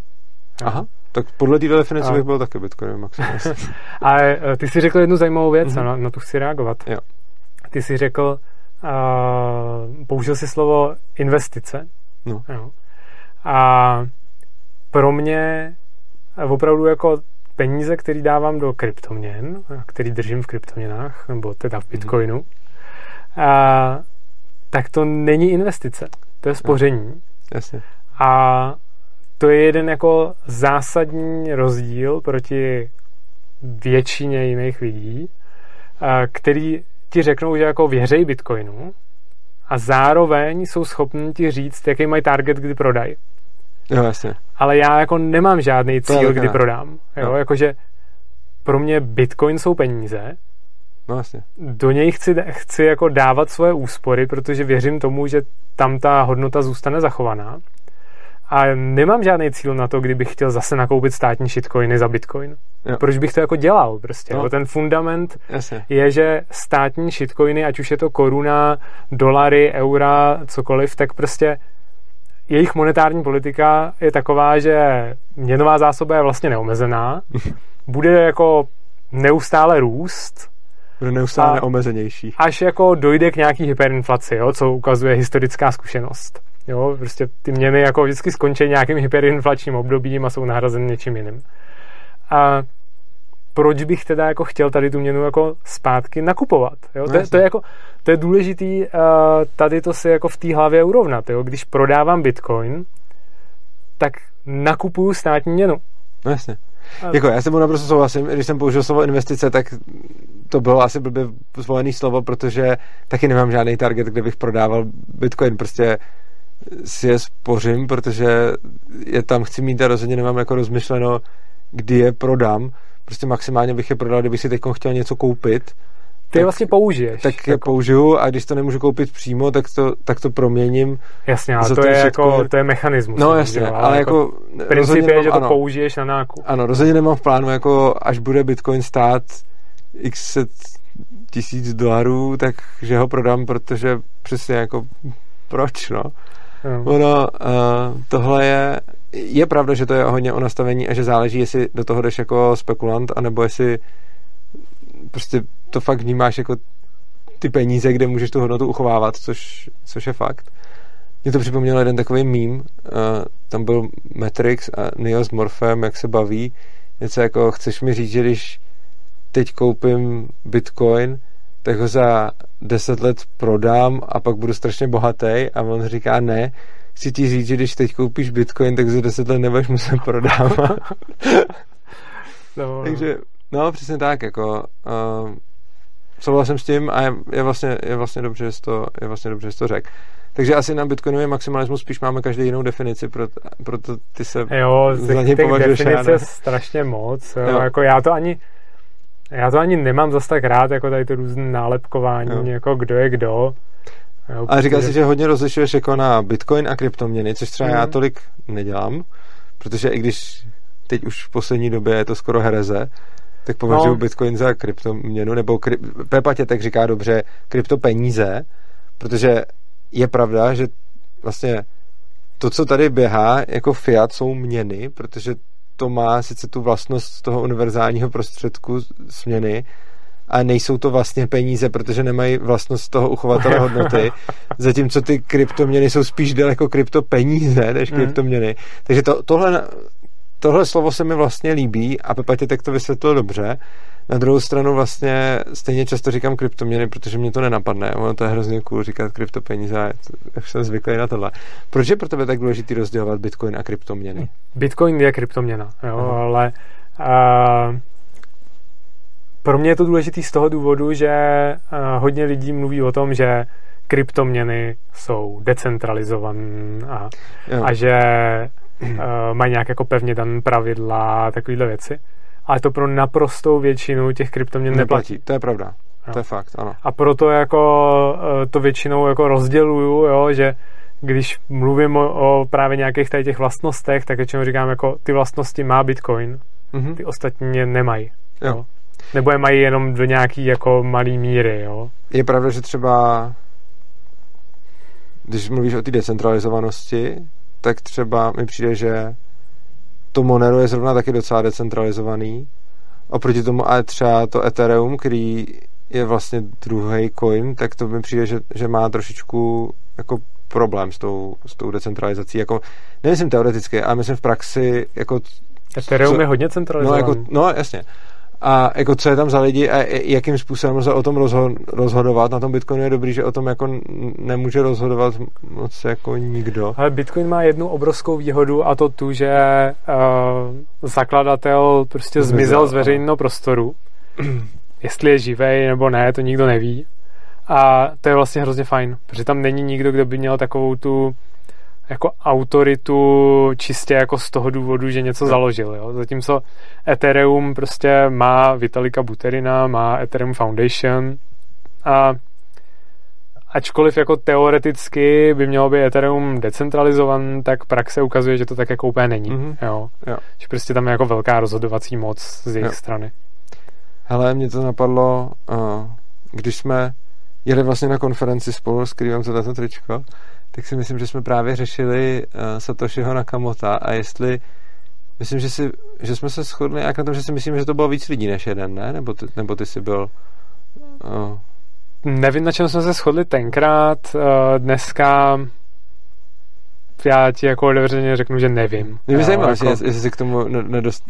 Aha, tak podle té definice bych byl taky Bitcoin maximálně. A ty jsi řekl jednu zajímavou věc, mm-hmm. na tu chci reagovat. Jo. Ty jsi řekl, použil jsi slovo investice. No. Jo. A pro mě opravdu jako peníze, které dávám do kryptoměn, který držím v kryptoměnách, nebo teda v Bitcoinu, tak to není investice. To je spoření. Jasně. A to je jeden jako zásadní rozdíl proti většině jiných lidí, který ti řeknou, že jako věří Bitcoinu a zároveň jsou schopni ti říct, jaký mají target, kdy prodají. Jo, jasně. Ale já jako nemám žádný cíl, kdy prodám. Jo, jakože pro mě Bitcoin jsou peníze. No, jasně. Do něj chci jako dávat svoje úspory, protože věřím tomu, že tam ta hodnota zůstane zachovaná. A nemám žádný cíl na to, kdybych chtěl zase nakoupit státní shitcoiny za Bitcoin. Jo. Proč bych to jako dělal prostě? No. Ten fundament je, že státní shitcoiny, ať už je to koruna, dolary, eura, cokoliv, tak prostě jejich monetární politika je taková, že měnová zásoba je vlastně neomezená, bude jako neustále růst, bude neustále neomezenější. Až jako dojde k nějaký hyperinflaci, jo, co ukazuje historická zkušenost. Jo, prostě ty měny jako vždycky skončí nějakým hyperinflačním obdobím a jsou nahrazeny něčím jiným. A proč bych teda jako chtěl tady tu měnu jako zpátky nakupovat? Jo? To je důležitý tady to si jako v té hlavě urovnat. Jo? Když prodávám Bitcoin, tak nakupuju státní měnu. No jasně. Jako, já s tebou naprosto souhlasím. Když jsem použil slovo investice, tak to bylo asi blbě zvolený slovo, protože taky nemám žádný target, kde bych prodával Bitcoin. Prostě si je spořím, protože je tam chci mít a rozhodně nemám jako rozmyšleno, kdy je prodám. Prostě maximálně bych je prodal, kdybych si teď chtěl něco koupit. Ty je vlastně použiješ. Tak je použiju a když to nemůžu koupit přímo, tak to proměním. Jasně, ale to je, jako, to je mechanismus. No jasně, ale jako princip je, že to použiješ na nákup. Ano, rozhodně nemám v plánu, jako až bude Bitcoin stát x set tisíc $, takže ho prodám, protože přesně jako proč, no? Ono, tohle je pravda, že to je hodně o nastavení a že záleží, jestli do toho jdeš jako spekulant, anebo jestli prostě to fakt vnímáš jako ty peníze, kde můžeš tu hodnotu uchovávat, což je fakt. Mě to připomnělo jeden takový meme, tam byl Matrix a Neo s Morphem, jak se baví, něco jako, chceš mi říct, že když teď koupím Bitcoin, tak ho za 10 let prodám a pak budu strašně bohatý a on říká ne, chci ti říct, že když teď koupíš Bitcoin, tak za 10 let nebudeš muset prodávat. No. Takže, no přesně tak, jako souhlasím s tím a je vlastně dobře, že jsi to řekl. Takže asi na bitcoinový maximalismus spíš máme každý jinou definici, proto ty se za něj považuješ. Jo, definice je strašně moc, jo. Jako já to ani nemám zas tak rád, jako tady to různé nálepkování, jako kdo je kdo. Jo, a říkal jsi, že hodně rozlišuješ jako na Bitcoin a kryptoměny, což třeba já tolik nedělám, protože i když teď už v poslední době je to skoro hereze, tak považuji Bitcoin za kryptoměnu, nebo Pepa tě tak říká dobře, kryptopeníze, protože je pravda, že vlastně to, co tady běhá jako fiat, jsou měny, protože to má sice tu vlastnost toho univerzálního prostředku směny, a nejsou to vlastně peníze, protože nemají vlastnost toho uchovatele hodnoty, zatímco ty kryptoměny jsou spíš daleko kryptopeníze než kryptoměny. Takže tohle slovo se mi vlastně líbí a Pepa tě tak to vysvětlil dobře. Na druhou stranu vlastně stejně často říkám kryptoměny, protože mě to nenapadne. Ono to je hrozně cool říkat kryptopeníze, jak jsem zvyklý na tohle. Proč je pro tebe tak důležitý rozdělovat Bitcoin a kryptoměny? Bitcoin je kryptoměna, jo, ale pro mě je to důležitý z toho důvodu, že hodně lidí mluví o tom, že kryptoměny jsou decentralizované a že mají nějak jako pevně dané pravidla a takovýhle věci. Ale to pro naprostou většinu těch kryptoměn neplatí. To je pravda. Jo. To je fakt, ano. A proto jako to většinou jako rozděluju, jo, že když mluvím o právě nějakých tady těch vlastnostech, tak většinou říkám jako ty vlastnosti má Bitcoin, ty ostatní je nemají. Jo. Nebo je mají jenom do nějaký jako malý míry, jo? Je pravda, že třeba když mluvíš o té decentralizovanosti, tak třeba mi přijde, že to Monero je zrovna taky docela decentralizovaný. Oproti tomu a třeba to Ethereum, který je vlastně druhý coin, tak to mi přijde, že má trošičku jako problém s tou decentralizací. Jako, nemyslím teoreticky, ale myslím v praxi. Jako, Ethereum je hodně centralizovaný. No, jasně. A jako, co je tam za lidi a jakým způsobem se o tom rozhodovat. Na tom Bitcoinu je dobrý, že o tom jako nemůže rozhodovat moc jako nikdo. Ale Bitcoin má jednu obrovskou výhodu a to tu, že zakladatel prostě zmizel z veřejného prostoru. Jestli je živej nebo ne, to nikdo neví. A to je vlastně hrozně fajn, protože tam není nikdo, kdo by měl takovou tu jako autoritu čistě jako z toho důvodu, že něco založil. Jo? Zatímco Ethereum prostě má Vitalika Buterina, má Ethereum Foundation a ačkoliv jako teoreticky by mělo být Ethereum decentralizovan, tak praxe ukazuje, že to tak jako úplně není. Mm-hmm. Jo? Jo. Že prostě tam je jako velká rozhodovací moc z jejich strany. Hele, mě to napadlo, když jsme jeli vlastně na konferenci spolu, skrývám se na to tričko, tak si myslím, že jsme právě řešili Satoshiho Nakamota a jestli myslím, že jsme se shodli jak na tom, že si myslím, že to bylo víc lidí než jeden, ne? Nebo ty jsi byl... Nevím, na čem jsme se shodli tenkrát. Dneska já ti jako otevřeně řeknu, že nevím. Mě by zajímalo, jako... jestli si k tomu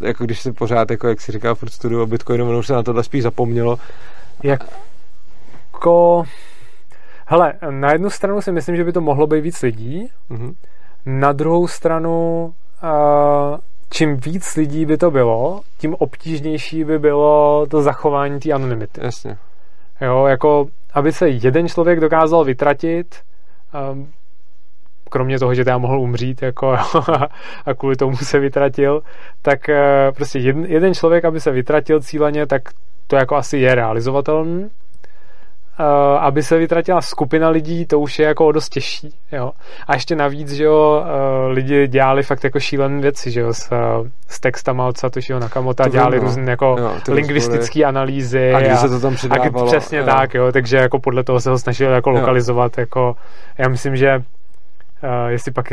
jako když se pořád, jako jak si říká, furt studiu o Bitcoinu, ono už se na tohle spíš zapomnělo. Jako... Hele, na jednu stranu si myslím, že by to mohlo být víc lidí, mm-hmm. Na druhou stranu čím víc lidí by to bylo, tím obtížnější by bylo to zachování té anonymity. Jasně. Jo, jako, aby se jeden člověk dokázal vytratit, kromě toho, že já mohl umřít jako, a kvůli tomu se vytratil, tak prostě jeden člověk, aby se vytratil cíleně, tak to jako asi je realizovatelný. Aby se vytratila skupina lidí, to už je jako dost těžší. Jo? A ještě navíc, že jo, lidi dělali fakt jako šílené věci, že jo, s textama od Satoshiho Nakamota, dělali různé jako lingvistické analýzy. A když se to tam přidávalo. Přesně jo. Tak, jo, takže jako podle toho se ho snažili jako lokalizovat. Jako, já myslím, že jestli pak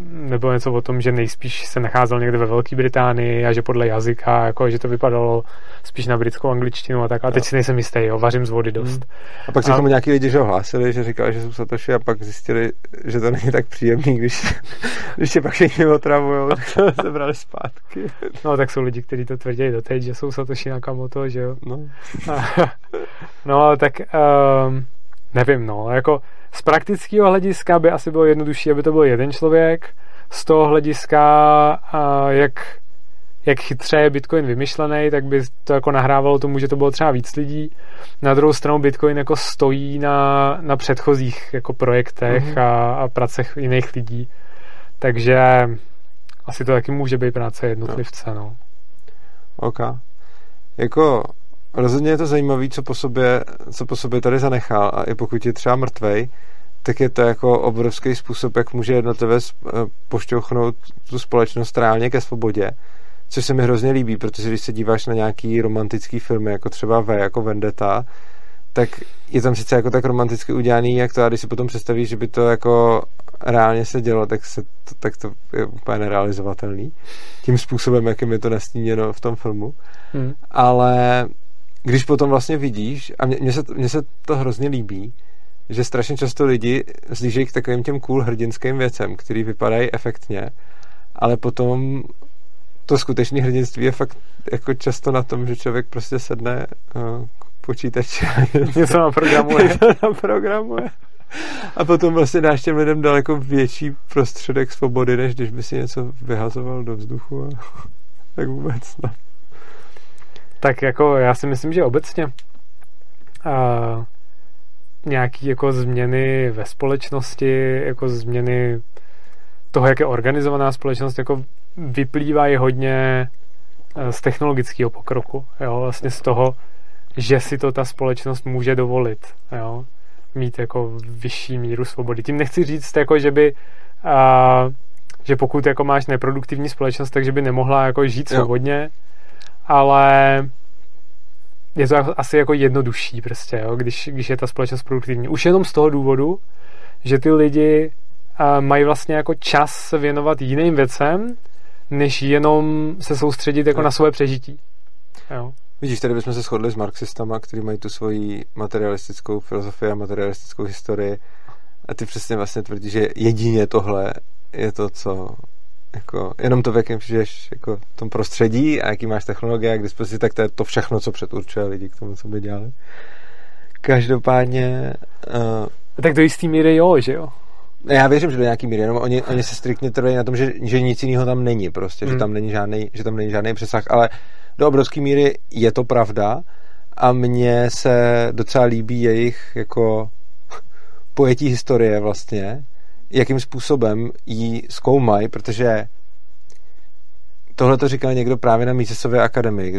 nebylo něco o tom, že nejspíš se nacházel někde ve Velké Británii a že podle jazyka, jako, že to vypadalo spíš na britskou angličtinu a tak. A teď si nejsem jistý, jo, vařím z vody dost. A pak si tomu nějaký lidi, že ohlásili, že říkali, že jsou Satoshi a pak zjistili, že to není tak příjemný, když se pak všichni otravujou, tak to se brali zpátky. No tak jsou lidi, kteří to tvrdí doteď, že jsou Satoshi Nakamoto, že jo. No tak nevím, no, jako z praktického hlediska by asi bylo jednodušší, aby to byl jeden člověk. Z toho hlediska, jak chytře je Bitcoin vymyšlený, tak by to jako nahrávalo tomu, že to bylo třeba víc lidí. Na druhou stranu Bitcoin jako stojí na předchozích jako projektech a pracech jiných lidí. Takže asi to taky může být práce jednotlivce. No. OK. Jako... Rozhodně je to zajímavé, co po sobě tady zanechal a i pokud je třeba mrtvej, tak je to jako obrovský způsob, jak může jednotlivec pošťouchnout tu společnost reálně ke svobodě, což se mi hrozně líbí, protože když se díváš na nějaký romantický filmy, jako třeba V jako Vendetta, tak je tam sice jako tak romanticky udělaný, jak to, a když si potom představíš, že by to jako reálně se dělo, tak to je úplně nerealizovatelný tím způsobem, jakým je to nastíněno v tom filmu. Ale když potom vlastně vidíš, a mně se to hrozně líbí, že strašně často lidi zlížejí k takovým těm cool hrdinským věcem, který vypadají efektně, ale potom to skutečné hrdinství je fakt jako často na tom, že člověk prostě sedne k počítači a něco naprogramuje. A potom vlastně dáš těm lidem daleko větší prostředek svobody, než když by si něco vyhazoval do vzduchu a tak vůbec ne. Tak jako já si myslím, že obecně nějaký jako změny ve společnosti, jako změny toho, jak je organizovaná společnost, jako vyplývají hodně z technologického pokroku. Jo? Vlastně z toho, že si to ta společnost může dovolit. Jo? Mít jako vyšší míru svobody. Tím nechci říct, jako, že pokud jako máš neproduktivní společnost, takže by nemohla jako žít svobodně, ale je to asi jako jednodušší prostě, jo, když je ta společnost produktivní. Už jenom z toho důvodu, že ty lidi mají vlastně jako čas se věnovat jiným věcem, než jenom se soustředit jako na svoje přežití. Jo. Vidíš, tady bychom se shodli s marxistama, kteří mají tu svoji materialistickou filozofii a materialistickou historii, a ty přesně vlastně tvrdí, že jedině tohle je to, co jako, jenom to, v jakém žiješ jako v tom prostředí a jaký máš technologie a k dispozici, tak to je to všechno, co předurčuje lidi k tomu, co by dělali. Každopádně... Tak do jistý míry jo, že jo? Já věřím, že do nějaký míry, jenom oni se striktně trvají na tom, že nic jiného tam není prostě, že tam není žádný přesah, ale do obrovské míry je to pravda a mně se docela líbí jejich jako pojetí historie vlastně, jakým způsobem ji zkoumají, protože tohle to říkal někdo právě na Misesově akademii,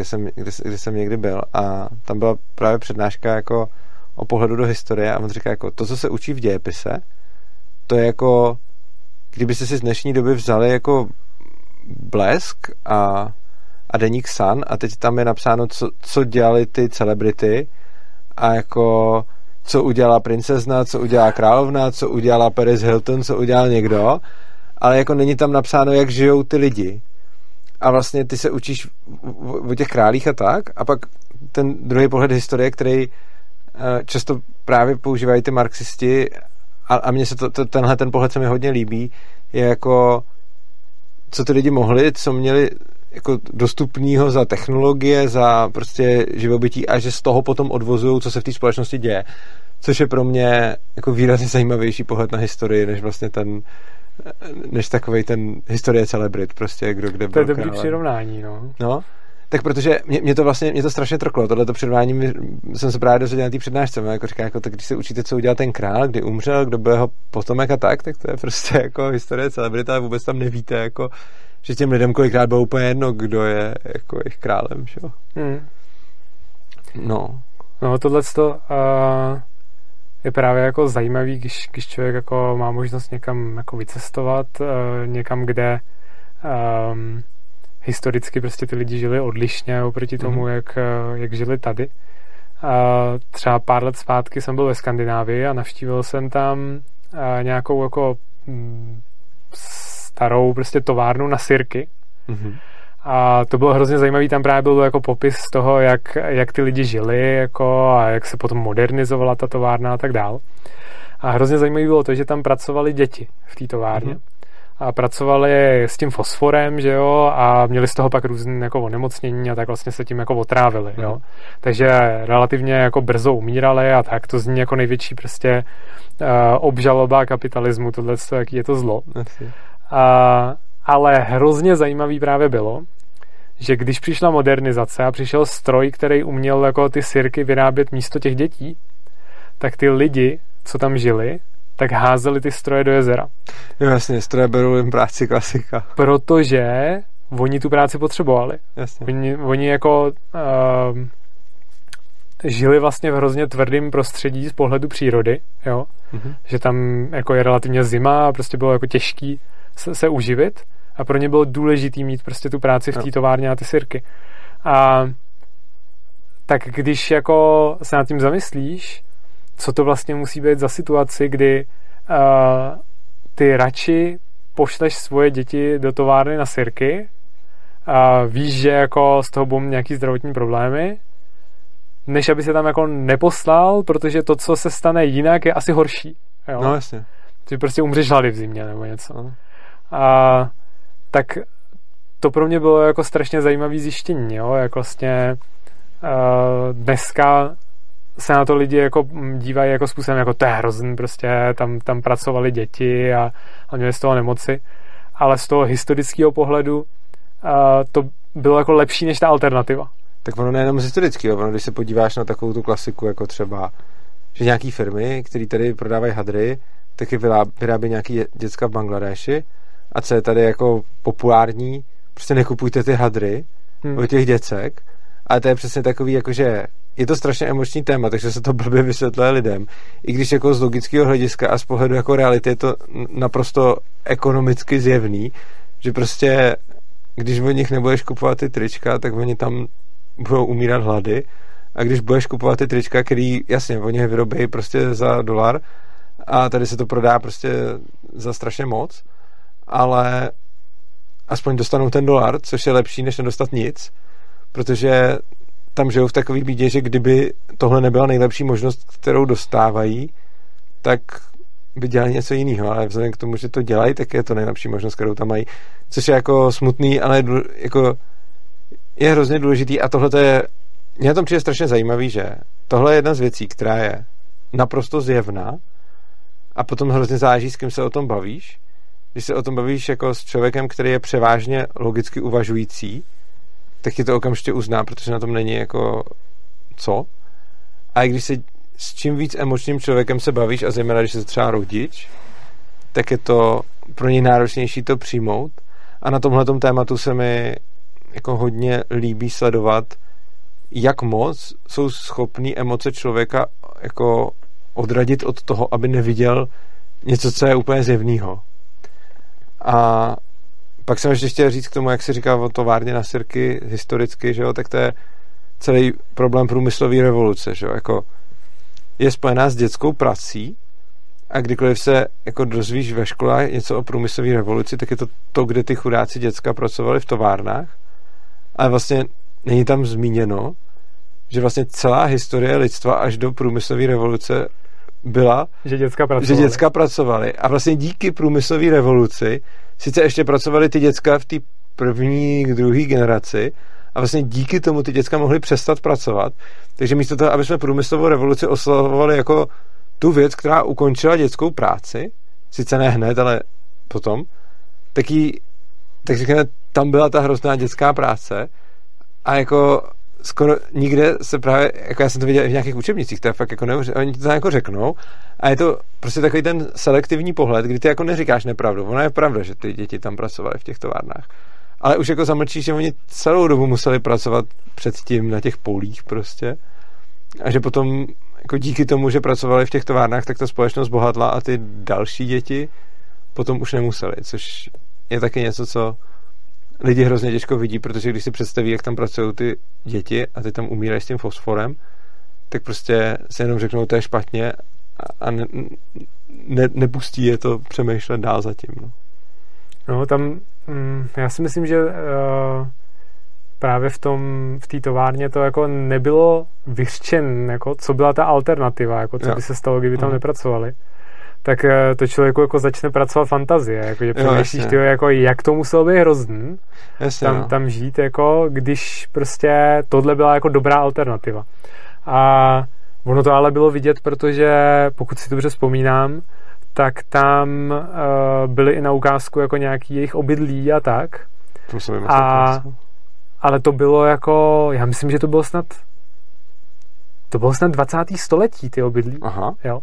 kde jsem někdy byl, a tam byla právě přednáška jako o pohledu do historie a on říká jako to, co se učí v dějepise, to je jako kdybyste si z dnešní doby vzali jako Blesk a deník Sun a teď tam je napsáno, co dělali ty celebrity a jako co udělala princezna, co udělala královna, co udělala Paris Hilton, co udělal někdo, ale jako není tam napsáno, jak žijou ty lidi. A vlastně ty se učíš o těch králích a tak, a pak ten druhý pohled historie, který často právě používají ty marxisti, a mně se tenhle pohled se mi hodně líbí, je jako co ty lidi mohli, co měli jako dostupného za technologie, za prostě živobytí a že z toho potom odvozují, co se v té společnosti děje. Což je pro mě jako výrazně zajímavější pohled na historii, než vlastně než takovej ten historie celebrit, prostě kdo kde byl. To je dobrý přirovnání, no. Tak protože mě to strašně trklo, tohleto předvání jsem se právě dozvěděl na té přednášce, jako říká, jako, tak když se učíte, co udělal ten král, kdy umřel, kdo byl jeho potomek a tak to je prostě jako historie celebrita a vůbec tam nevíte, jako, že těm lidem kolikrát bylo úplně jedno, kdo je jako jejich králem, že jo. No, tohleto je právě jako zajímavý, když člověk jako má možnost někam jako vycestovat, někam, kde historicky prostě ty lidi žili odlišně oproti tomu, jak žili tady. Třeba pár let zpátky jsem byl ve Skandinávii a navštívil jsem tam nějakou jako starou prostě továrnu na sirky. A to bylo hrozně zajímavý, tam právě byl jako popis toho, jak ty lidi žili jako, a jak se potom modernizovala ta továrna a tak dál. A hrozně zajímavý bylo to, že tam pracovali děti v té továrně. A pracovali s tím fosforem, že jo, a měli z toho pak různé jako onemocnění a tak vlastně se tím jako otrávili, jo. Takže relativně jako brzo umírali a tak, to zní jako největší prostě obžaloba kapitalismu, tohleto, jaký je to zlo. Ale hrozně zajímavý právě bylo, že když přišla modernizace a přišel stroj, který uměl jako ty sirky vyrábět místo těch dětí, tak ty lidi, co tam žili, tak házeli ty stroje do jezera. Jo, jasně, stroje berou jim práci, klasika. Protože oni tu práci potřebovali. Jasně. Oni jako žili vlastně v hrozně tvrdém prostředí z pohledu přírody, jo? Že tam jako je relativně zima a prostě bylo jako těžký se uživit a pro ně bylo důležitý mít prostě tu práci v té továrně a ty sirky. A tak když jako se nad tím zamyslíš, co to vlastně musí být za situaci, kdy ty radši pošleš svoje děti do továrny na sirky, víš, že jako z toho budou nějaký zdravotní problémy, než aby se tam jako neposlal, protože to, co se stane jinak, je asi horší. Jo? No jasně. Ty prostě umřeš hlady v zimě nebo něco. Tak to pro mě bylo jako strašně zajímavé zjištění, jo? Jak vlastně dneska se na to lidi jako dívají jako způsobem, jako to je hrozný, prostě tam pracovali děti a měli z toho nemoci, ale z toho historického pohledu to bylo jako lepší než ta alternativa. Tak ono nejenom z historického, ono když se podíváš na takovou tu klasiku, jako třeba že nějaký firmy, které tady prodávají hadry, taky vyrábí nějaký děcka v Bangladeši a co je tady jako populární, prostě nekupujte ty hadry od těch děcek, ale to je přesně takový, jakože je to strašně emoční téma, takže se to blbě vysvětluje lidem. I když jako z logického hlediska a z pohledu jako reality je to naprosto ekonomicky zjevný, že prostě, když od nich nebudeš kupovat ty trička, tak oni tam budou umírat hlady. A když budeš kupovat ty trička, který, jasně, oni je vyrobí prostě za $1, a tady se to prodá prostě za strašně moc, ale aspoň dostanou ten dolar, což je lepší, než nedostat nic, protože tam žijou v takový bídě, že kdyby tohle nebyla nejlepší možnost, kterou dostávají, tak by dělali něco jiného, ale vzhledem k tomu, že to dělají, tak je to nejlepší možnost, kterou tam mají, což je jako smutný, ale jako je hrozně důležitý a tohle to je, mně tam přijde strašně zajímavý, že tohle je jedna z věcí, která je naprosto zjevná a potom hrozně záleží, s kým se o tom bavíš. Když se o tom bavíš jako s člověkem, který je převážně logicky uvažující, tak ti to okamžitě uzná, protože na tom není jako co. A i když se s čím víc emočním člověkem se bavíš a zejména, když se třeba rodič, tak je to pro něj náročnější to přijmout. A na tomhletom tématu se mi jako hodně líbí sledovat, jak moc jsou schopní emoce člověka jako odradit od toho, aby neviděl něco, co je úplně zjevného. A pak jsem ještě chtěl říct k tomu, jak si říkal o továrně na sirky historicky, že jo, tak to je celý problém průmyslové revoluce, že jo, jako je spojená s dětskou prací a kdykoliv se jako dozvíš ve školách něco o průmyslové revoluci, tak je to, kde ty chudáci děcka pracovali v továrnách, ale vlastně není tam zmíněno, že vlastně celá historie lidstva až do průmyslové revoluce byla, že děcka pracovali. A vlastně díky průmyslové revoluci sice ještě pracovali ty děcka v té první, druhé generaci a vlastně díky tomu ty děcka mohly přestat pracovat. Takže místo toho, aby jsme průmyslovou revoluci oslavovali jako tu věc, která ukončila dětskou práci, sice ne hned, ale potom, tak řekněme, tam byla ta hrozná dětská práce a jako skoro nikde se právě, jako já jsem to viděl i v nějakých učebnicích, to je fakt jako neuvěřitelné, oni to tam jako řeknou a je to prostě takový ten selektivní pohled, kdy ty jako neříkáš nepravdu, ona je pravda, že ty děti tam pracovaly v těch továrnách, ale už jako zamlčíš, že oni celou dobu museli pracovat předtím na těch polích prostě a že potom jako díky tomu, že pracovali v těch továrnách, tak ta společnost bohatla a ty další děti potom už nemuseli, což je taky něco, co lidi hrozně těžko vidí, protože když si představí, jak tam pracují ty děti a ty tam umírají s tím fosforem, tak prostě se jenom řeknou, to je špatně a nepustí je to přemýšlet dál zatím. No tam, já si myslím, že právě v té továrně to jako nebylo vyřčen, jako co byla ta alternativa, jako co by se stalo, kdyby tam nepracovali. Tak to člověku jako začne pracovat fantazie, jako že přemýšlíš, jako jak to muselo být hrozný, tam žít, jako když prostě tohle byla jako dobrá alternativa. A ono to ale bylo vidět, protože pokud si dobře vzpomínám, tak tam byly i na ukázku jako nějaký jejich obydlí a tak. Ale to bylo jako, já myslím, že to bylo snad 20. století ty obydlí. Aha. Jo.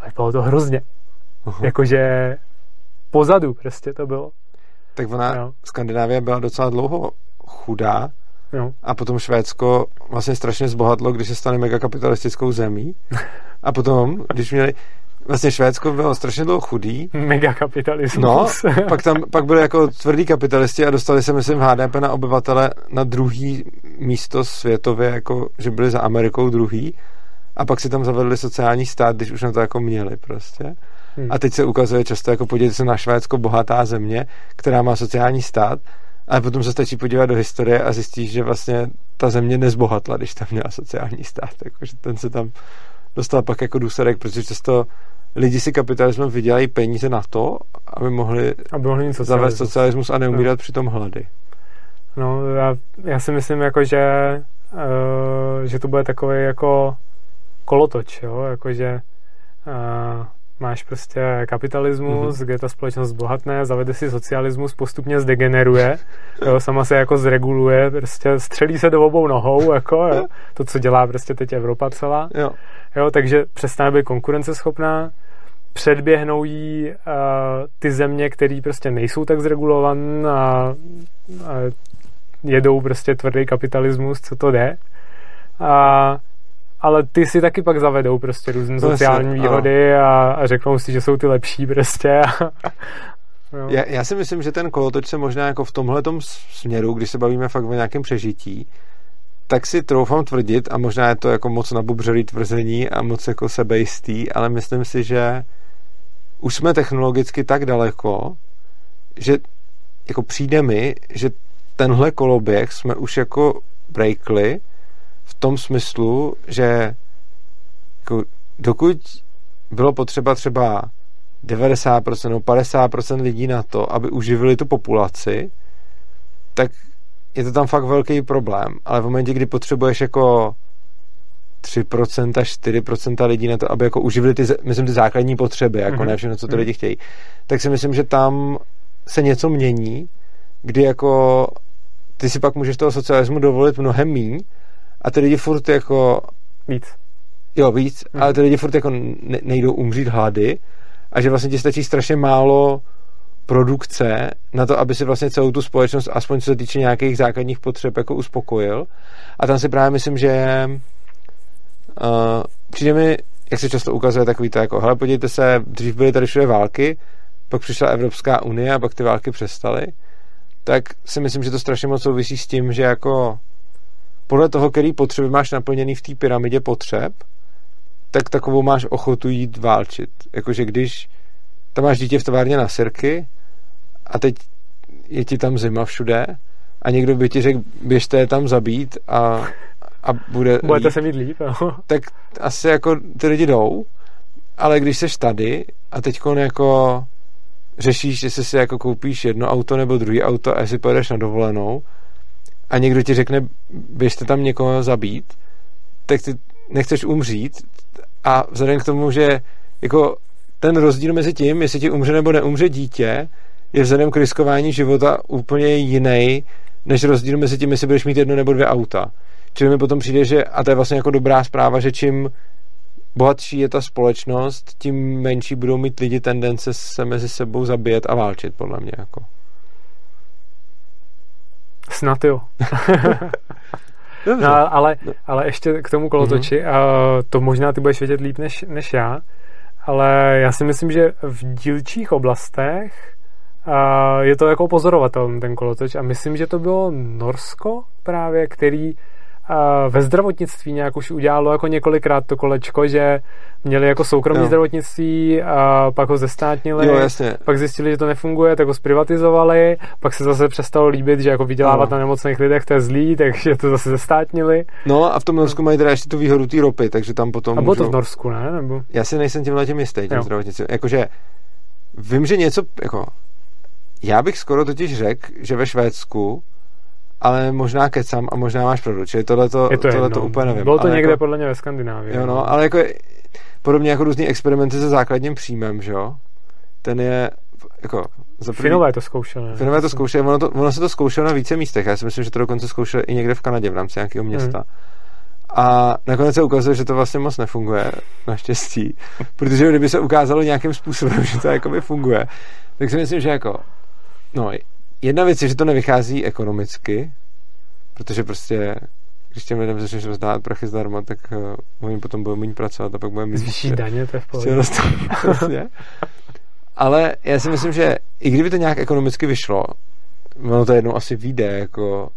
A bylo to hrozně. Jakože pozadu prostě to bylo. Tak Skandinávie byla docela dlouho chudá a potom Švédsko vlastně strašně zbohatlo, když se stane megakapitalistickou zemí. A potom, když měli vlastně Švédsko bylo strašně dlouho chudý. Megakapitalismus. No, pak byli jako tvrdí kapitalisti a dostali se, myslím, HDP na obyvatele na druhý místo světově, jako že byli za Amerikou druhý. A pak si tam zavedli sociální stát, když už na to jako měli prostě. A teď se ukazuje často, jako podívejte se na Švédsko, bohatá země, která má sociální stát, ale potom se stačí podívat do historie a zjistíš, že vlastně ta země nezbohatla, když tam měla sociální stát. Jakože ten se tam dostal pak jako důsledek, protože často lidi si kapitalismem vydělají peníze na to, aby mohli zavést socialismus a neumírat při tom hlady. No, já si myslím, jako, že to bude takový jako kolotoč, jo, jakože máš prostě kapitalismus, kde ta společnost bohatne, zavede si socialismus, postupně zdegeneruje, jo, sama se jako zreguluje, prostě střelí se do obou nohou, jako, jo, to, co dělá prostě teď Evropa celá, jo, takže přestane být konkurenceschopná, předběhnou jí ty země, které prostě nejsou tak zregulované a jedou prostě tvrdý kapitalismus, co to jde, ale ty si taky pak zavedou prostě různé sociální výhody a řeknou si, že jsou ty lepší prostě. No. Já si myslím, že ten kolotoč se možná jako v tomhletom směru, když se bavíme fakt o nějakém přežití, tak si troufám tvrdit a možná je to jako moc nabubřelý tvrzení a moc jako sebejistý, ale myslím si, že už jsme technologicky tak daleko, že jako přijde mi, že tenhle koloběh jsme už jako breakli v tom smyslu, že jako dokud bylo potřeba třeba 90% nebo 50% lidí na to, aby uživili tu populaci, tak je to tam fakt velký problém. Ale v momentě, kdy potřebuješ jako 3%, 4% lidí na to, aby jako uživili ty, myslím, ty základní potřeby, jako ne všechno, co ty lidi chtějí, tak si myslím, že tam se něco mění, kdy jako ty si pak můžeš toho socialismu dovolit mnohem míň a ty lidi furt jako víc, ale ty lidi furt jako nejdou umřít hlady a že vlastně ti stačí strašně málo produkce na to, aby si vlastně celou tu společnost, aspoň co se týče nějakých základních potřeb, jako uspokojil. A tam si právě myslím, že přijde mi, jak se často ukazuje takový to jako, hele, podívejte se, dřív byly tady všude války, pak přišla Evropská unie a pak ty války přestaly, tak si myslím, že to strašně moc souvisí s tím, že jako podle toho, který potřeby máš naplněný v té pyramidě potřeb, tak takovou máš ochotu jít válčit. Jakože když tam máš dítě v továrně na sirky a teď je ti tam zima všude a někdo by ti řekl, běžte je tam zabít a budete se mít líp. Tak asi jako ty lidi jdou, ale když seš tady a teďkon jako řešíš, jestli si jako koupíš jedno auto nebo druhý auto a jestli pojedeš na dovolenou a někdo ti řekne, běžte tam někoho zabít, tak ty nechceš umřít a vzhledem k tomu, že jako ten rozdíl mezi tím, jestli ti umře nebo neumře dítě, je vzhledem k riskování života úplně jiný, než rozdíl mezi tím, jestli budeš mít jedno nebo dvě auta. Čili mi potom přijde, že, a to je vlastně jako dobrá zpráva, že čím bohatší je ta společnost, tím menší budou mít lidi tendence se mezi sebou zabíjet a válčit, podle mě. Jako. Snad jo. No, ale ještě k tomu kolotoči, to možná ty budeš vědět líp než já, ale já si myslím, že v dílčích oblastech je to jako pozorovatel ten kolotoč a myslím, že to bylo Norsko právě, který ve zdravotnictví nějak už udělalo jako několikrát to kolečko, že měli jako soukromé zdravotnictví a pak ho zestátnili, pak zjistili, že to nefunguje, tak ho zprivatizovali, pak se zase přestalo líbit, že jako vydělávat na nemocných lidech to je zlý, takže to zase zestátnili. No a v tom Norsku mají teda ještě tu výhodu té ropy, takže tam potom a bylo můžou... to v Norsku, ne? Nebo... Já si nejsem tím jistý, těm zdravotnictvím. Jakože vím, že něco, jako já bych skoro totiž řekl, že ve Švédsku, ale možná kecám a možná máš pravdu. Čili tohle to úplně nevím. Bylo to někde jako, podle mě ve Skandinávii. Jo, no, ale jako podobně jako různý experimenty se základním příjmem, že jo? Ten je jako... Finové to zkoušeli. Ono se to zkoušelo na více místech. Já si myslím, že to dokonce zkoušeli i někde v Kanadě v rámci nějakého města. A nakonec se ukazuje, že to vlastně moc nefunguje, naštěstí. Protože kdyby se ukázalo nějakým způsobem, že to jakoby funguje, tak si myslím, že jako... No, jedna věc je, že to nevychází ekonomicky, protože prostě, když těm lidem začneš rozdávat prachy zdarma, tak oni potom budou méně pracovat a pak budou méně... Zvýší daně, to je v pohodě. Ale já si myslím, že i kdyby to nějak ekonomicky vyšlo, ono to jednou asi vyjde, jako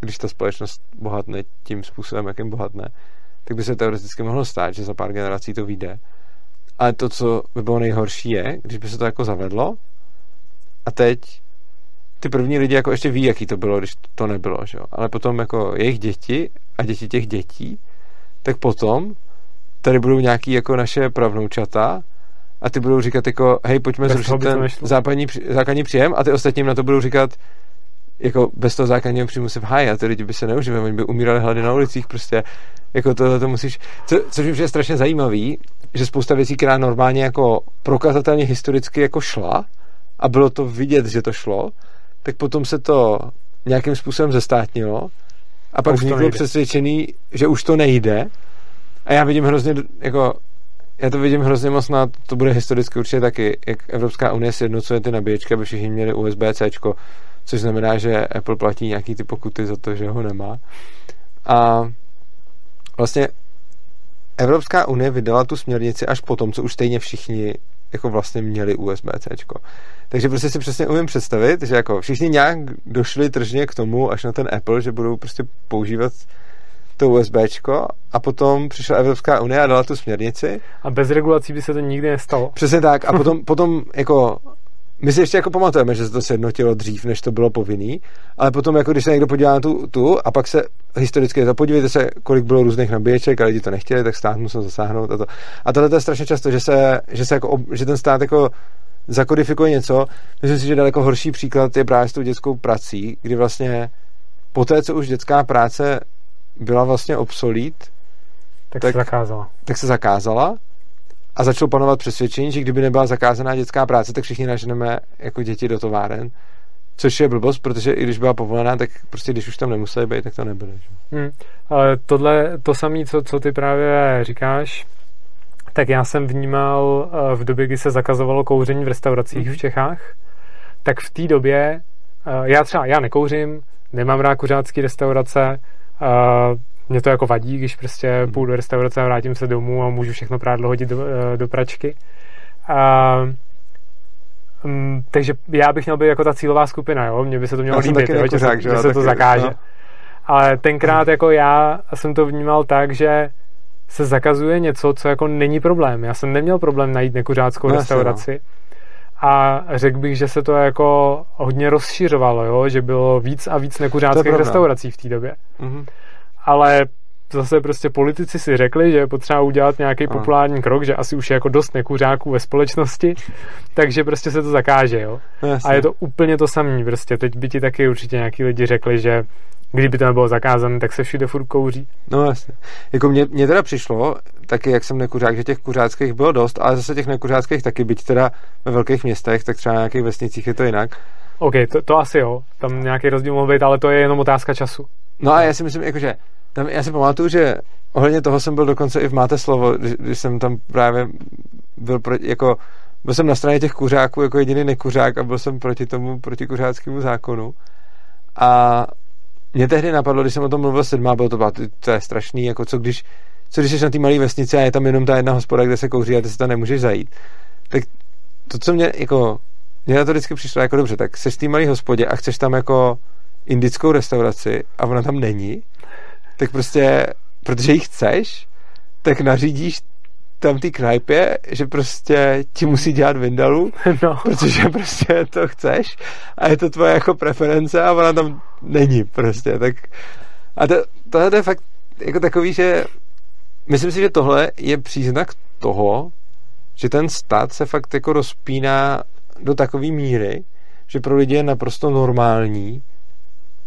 když ta společnost bohatne tím způsobem, jakým bohatne, tak by se teoreticky mohlo stát, že za pár generací to vyjde. Ale to, co by bylo nejhorší, je, když by se to jako zavedlo a teď ty první lidi jako ještě ví, jaký to bylo, když to nebylo, že jo? Ale potom jako jejich děti a děti těch dětí, tak potom tady budou nějaký jako naše pravnoučata a ty budou říkat jako, hej, pojďme zrušit ten základní příjem a ty ostatním na to budou říkat jako bez toho základního příjmu se vhájí a ty lidi by se neužili, oni by umírali hlady na ulicích prostě, jako tohle to musíš, což mi je strašně zajímavý, že spousta věcí, která normálně jako prokazatelně historicky jako šla a bylo to vidět, že to šlo, tak potom se to nějakým způsobem zestátnilo a pak vzniklo přesvědčený, že už to nejde a já to vidím hrozně moc na, to bude historicky určitě taky, jak Evropská unie sjednocuje ty nabíječky, aby všichni měli USB-Cčko, což znamená, že Apple platí nějaký ty pokuty za to, že ho nemá. A vlastně Evropská unie vydala tu směrnici až potom, co už stejně všichni jako vlastně měli USB-Cčko. Takže prostě si přesně umím představit, že jako všichni nějak došli tržně k tomu, až na ten Apple, že budou prostě používat to USBčko a potom přišla Evropská unie a dala tu směrnici. A bez regulací by se to nikdy nestalo. Přesně tak. A potom jako my si ještě jako pamatujeme, že se to sjednotilo dřív, než to bylo povinný, ale potom jako když se někdo podívá na tu a pak se historicky to podívejte se, kolik bylo různých nabíječek a lidi to nechtěli, tak stát musel zasáhnout a to. A tohle je strašně často, že ten stát jako zakodifikuje něco. Myslím si, že daleko horší příklad je právě s tou dětskou prací, kdy vlastně poté, co už dětská práce byla vlastně obsolít, tak se zakázala a začalo panovat přesvědčení, že kdyby nebyla zakázaná dětská práce, tak všichni naženeme jako děti do továren, což je blbost, protože i když byla povolená, tak prostě když už tam nemuseli být, tak to nebyly. Ale tohle, to samé, co ty právě říkáš, tak já jsem vnímal v době, kdy se zakazovalo kouření v restauracích v Čechách, tak v té době, já nekouřím, nemám rád kuřácký restaurace, mě to jako vadí, když prostě půjdu do restaurace a vrátím se domů a můžu všechno prádlo hodit do pračky. Takže já bych měl být jako ta cílová skupina, jo? Mně by se to mělo líbit, jo? Že se to zakáže. No. Ale tenkrát jako já jsem to vnímal tak, že se zakazuje něco, co jako není problém. Já jsem neměl problém najít nekuřáckou restauraci. A řekl bych, že se to jako hodně rozšiřovalo, jo? Že bylo víc a víc nekuřáckých restaurací v té době. Ale zase prostě politici si řekli, že je potřeba udělat nějaký populární krok, že asi už je jako dost nekuřáků ve společnosti, takže prostě se to zakáže, jo. Jasně. A je to úplně to samý prostě. Teď by ti taky určitě nějaký lidi řekli, že kdyby to nebylo zakázané, tak se všude furt kouří. No jasně. Jako mně teda přišlo, taky jak jsem nekuřák, že těch kuřáckých bylo dost, ale zase těch nekuřáckých taky, byť teda ve velkých městech, tak třeba na nějakých vesnicích je to jinak. OK, to asi jo. Tam nějaký rozdíl mohl být, ale to je jenom otázka času. No a já si myslím, jakože já si pamatuju, že ohledně toho jsem byl dokonce i v Máte slovo, když jsem tam právě byl proti, jako byl jsem na straně těch kuřáků jako jediný nekuřák a byl jsem proti tomu protikuřáckému zákonu. A mě tehdy napadlo, když jsem o tom mluvil a bylo to je strašný, jako co když jsi na té malé vesnici a je tam jenom ta jedna hospoda, kde se kouří a ty si tam nemůžeš zajít. Tak to, co mě jako mě na to vždycky přišlo jako dobře, tak jsi v té malé hospodě a chceš tam jako indickou restauraci a ona tam není, tak prostě, protože ji chceš, tak nařídíš tam ty knajpě, že prostě ti musí dělat vindalu, protože prostě to chceš a je to tvoje jako preference a ona tam není prostě. Tak a tohle je fakt jako takový, že myslím si, že tohle je příznak toho, že ten stát se fakt jako rozpíná do takové míry, že pro lidi je naprosto normální,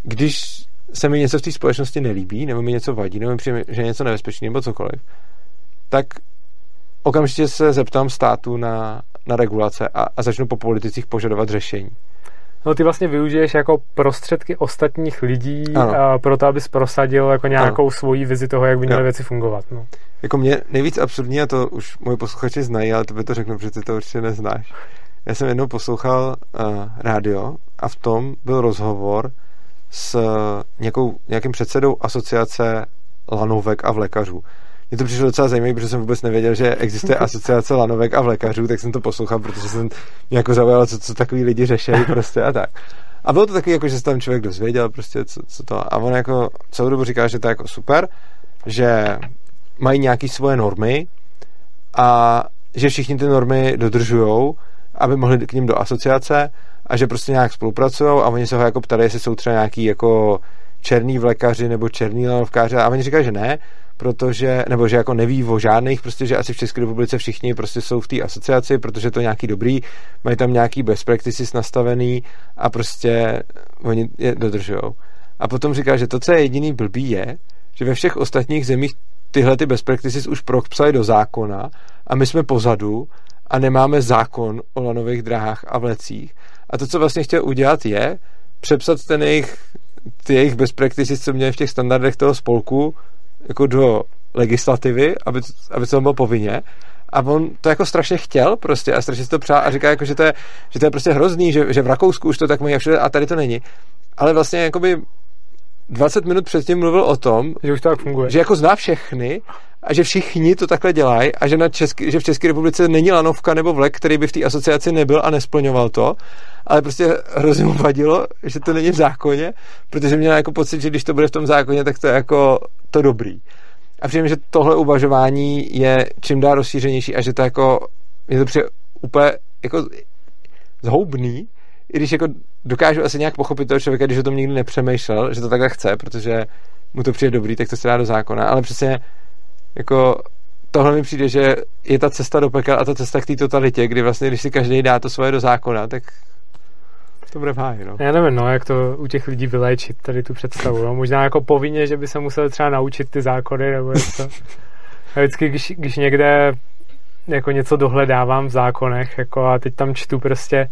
když se mi něco v té společnosti nelíbí, nebo mi něco vadí, nebo mi přijde, že je něco nebezpečný, nebo cokoliv, tak okamžitě se zeptám státu na regulace a začnu po politicích požadovat řešení. No ty vlastně využiješ jako prostředky ostatních lidí pro to, abys prosadil jako nějakou svoji vizi toho, jak by měly věci fungovat. No. Jako mě nejvíc absurdní, a to už moji posluchači znají, ale tebe to řeknu, protože ty to určitě neznáš. Já jsem jednou poslouchal rádio a v tom byl rozhovor s nějakým předsedou asociace lanovek a vlekařů. Mně to přišlo docela zajímavé, protože jsem vůbec nevěděl, že existuje asociace lanovek a vlekařů, tak jsem to poslouchal, protože jsem mě jako zaujalo, co takový lidi řešili prostě a tak. A bylo to takový, jako, že se tam člověk dozvěděl prostě, co to. A on jako celou dobu říkal, že to je jako super, že mají nějaké svoje normy a že všichni ty normy dodržujou, aby mohli k ním do asociace a že prostě nějak spolupracujou a oni se ho jako ptali, jestli jsou třeba nějaký jako černý vlekaři nebo černý lanovkáři a oni říkají, že ne, protože, nebo že jako neví o žádných, prostě, že asi v České republice všichni prostě jsou v té asociaci, protože to je nějaký dobrý, mají tam nějaký best practices nastavený a prostě oni je dodržujou. A potom říká, že to, co je jediný blbý je, že ve všech ostatních zemích tyhle ty best practices už propsali do zákona a my jsme pozadu a nemáme zákon o lanových dráhách a vlecích. A to, co vlastně chtěl udělat, je přepsat ty jejich best practices, co měli v těch standardech toho spolku, jako do legislativy, aby to bylo povinně. A on to jako strašně chtěl prostě a strašně si to přál a říká, jako, že to je prostě hrozný, že v Rakousku už to tak mají a všude a tady to není. Ale vlastně jakoby 20 minut předtím mluvil o tom, že už to tak funguje, že jako zná všechny a že všichni to takhle dělají a že v České republice není lanovka nebo vlek, který by v té asociaci nebyl a nesplňoval to, ale prostě hrozně mu vadilo, že to není v zákoně, protože měl jako pocit, že když to bude v tom zákoně, tak to je jako to dobrý. A přijde mi, že tohle uvažování je čím dál rozšířenější a že to jako je to přijde úplně jako zhoubný, i když jako dokážu asi nějak pochopit toho člověka, když o tom nikdy nepřemýšlel, že to takhle chce, protože mu to přijde dobrý, tak to se dá do zákona, ale přesně jako tohle mi přijde, že je ta cesta do pekel a ta cesta k té totalitě, kdy vlastně, když si každý dá to svoje do zákona, tak to bude v háji, no. Já nevím, jak to u těch lidí vyléčit tady tu představu, no. Možná jako povinně, že by se musel třeba naučit ty zákony, nebo něco. A vždycky, když někde jako něco dohledávám v zákonech, jako a teď tam čtu prostě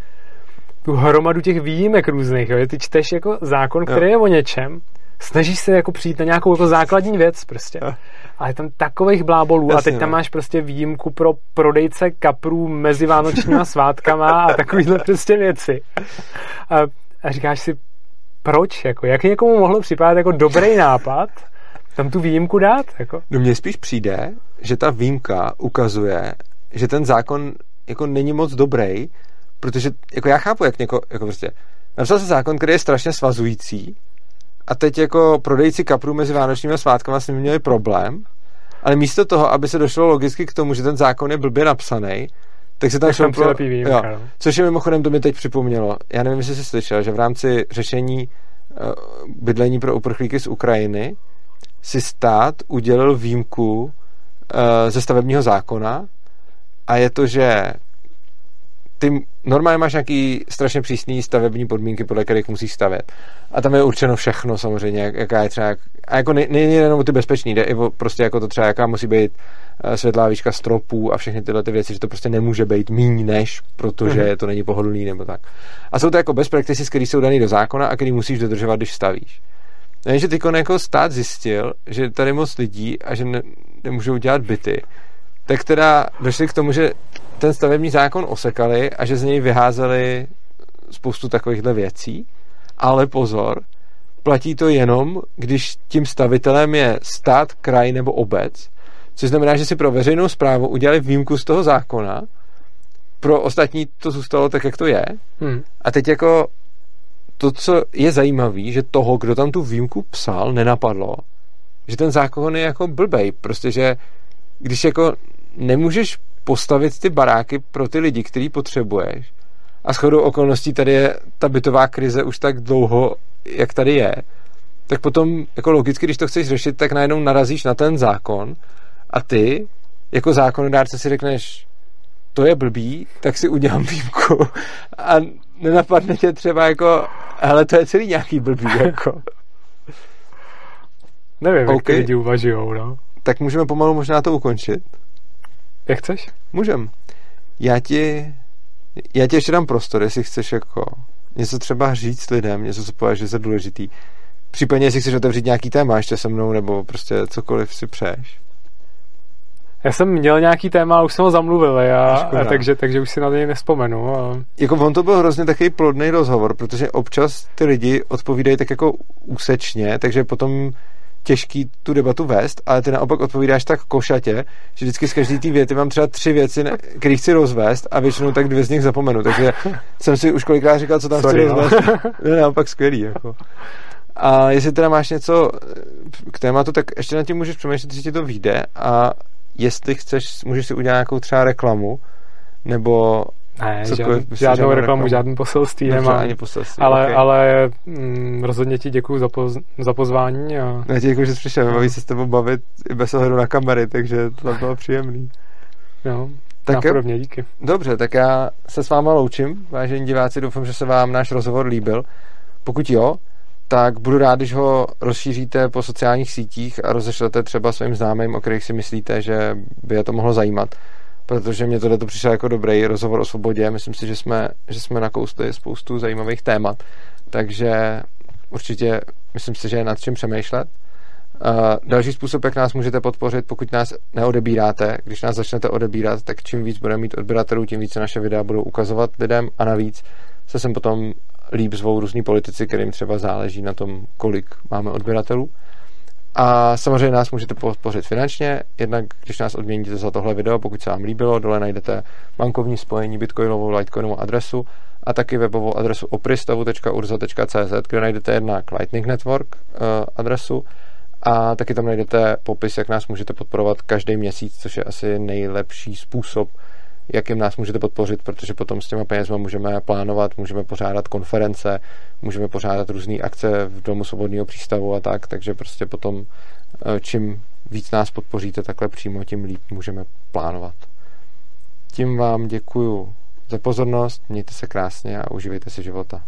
tu hromadu těch výjimek různých, jo. Ty čteš jako zákon, který je o něčem, snažíš se jako přijít na nějakou jako základní věc prostě. Ale tam takových blábolů. Jasně, a teď tam máš prostě výjimku pro prodejce kaprů mezi vánočníma svátkama a takovýhle prostě věci. A říkáš si, proč? Jako, jak někomu mohlo připadat jako dobrý nápad tam tu výjimku dát? Jako? No mně spíš přijde, že ta výjimka ukazuje, že ten zákon jako není moc dobrý, protože jako já chápu, jak někoho jako prostě, napsal se zákon, který je strašně svazující, a teď jako prodejci kaprů mezi vánočními svátkama s nimi měli problém, ale místo toho, aby se došlo logicky k tomu, že ten zákon je blbě napsaný, tak se tam šlo... Což je mimochodem, to mi teď připomnělo. Já nevím, jestli jsi slyšel, že v rámci řešení bydlení pro uprchlíky z Ukrajiny si stát udělil výjimku ze stavebního zákona a je to, že ty normálně máš nějaký strašně přísný stavební podmínky, podle kterých musíš stavět. A tam je určeno všechno samozřejmě, jaká je třeba... A jako není jenom ty bezpečný, jde i o prostě jako to třeba, jaká musí být světlá výška stropů a všechny tyhle ty věci, že to prostě nemůže být míň než, protože to není pohodlný nebo tak. A jsou to jako best practices, které jsou dané do zákona a který musíš dodržovat, když stavíš. Jenže ty jako stát zjistil, že tady moc lidí a že nemůžou dělat byty, tak teda došli k tomu, že ten stavební zákon osekali a že z něj vyházeli spoustu takovýchhle věcí, ale pozor, platí to jenom, když tím stavitelem je stát, kraj nebo obec, což znamená, že si pro veřejnou správu udělali výjimku z toho zákona, pro ostatní to zůstalo tak, jak to je. A teď jako to, co je zajímavý, že toho, kdo tam tu výjimku psal, nenapadlo, že ten zákon je jako blbej, prostě, že když jako nemůžeš postavit ty baráky pro ty lidi, který potřebuješ. A shodou okolností tady je ta bytová krize už tak dlouho, jak tady je. Tak potom, jako logicky, když to chceš řešit, tak najednou narazíš na ten zákon a ty, jako zákonodárce si řekneš, to je blbý, tak si udělám výjimku. A nenapadne tě třeba jako, hele, to je celý nějaký blbý, jako. Nevím, jak ty lidi uvažujou, no. Tak můžeme pomalu možná to ukončit. Jak chceš? Můžem. Já ti ještě dám prostor, jestli chceš jako něco třeba říct lidem, něco, co považuješ za důležitý. Případně, jestli chceš otevřít nějaký téma ještě se mnou, nebo prostě cokoliv si přeješ. Já jsem měl nějaký téma, ale už jsem ho zamluvil, takže už si na něj nevzpomenu. A... Jako on to byl hrozně takový plodný rozhovor, protože občas ty lidi odpovídají tak jako úsečně, takže potom těžký tu debatu vést, ale ty naopak odpovídáš tak košatě, že vždycky z každé té věty mám třeba 3 věci, které chci rozvést a většinou tak 2 z nich zapomenu, takže jsem si už kolikrát říkal, co tam chci rozvést. Ne, naopak skvělý, jako. A jestli teda máš něco k tématu, tak ještě na tím můžeš přemýšlet, že ti to vyjde a jestli chceš, můžeš si udělat nějakou třeba reklamu, nebo ne, žádnou reklamu, žádný poselství nemám, ale rozhodně ti děkuju za pozvání. A... Já ti děkuju, že jsi přišel, baví se s tebou bavit i bez ohledu na kamery, takže to bylo příjemný. No, tak napodobně, díky. Dobře, tak já se s váma loučím, vážení diváci, doufám, že se vám náš rozhovor líbil. Pokud jo, tak budu rád, když ho rozšíříte po sociálních sítích a rozešlete třeba svým známým, o kterých si myslíte, že by je to mohlo zajímat. Protože mě tohle přišel jako dobrý rozhovor o svobodě. Myslím si, že jsme nakousli spoustu zajímavých témat. Takže určitě myslím si, že je nad čím přemýšlet. Další způsob, jak nás můžete podpořit, pokud nás neodebíráte. Když nás začnete odebírat, tak čím víc budeme mít odběratelů, tím více naše videa budou ukazovat lidem a navíc se sem potom líp zvou různí politici, kterým třeba záleží na tom, kolik máme odběratelů. A samozřejmě nás můžete podpořit finančně, jednak když nás odměníte za tohle video, pokud se vám líbilo, dole najdete bankovní spojení, bitcoinovou, litecoinovou adresu a taky webovou adresu opristavu.urza.cz, kde najdete jednak Lightning Network adresu A taky tam najdete popis, jak nás můžete podporovat každý měsíc, což je asi nejlepší způsob, jakým nás můžete podpořit, protože potom s těma penězma můžeme plánovat, můžeme pořádat konference, můžeme pořádat různé akce v Domu svobodného přístavu a tak, takže prostě potom čím víc nás podpoříte takhle přímo, tím líp můžeme plánovat. Tím vám děkuju za pozornost, mějte se krásně a uživejte si života.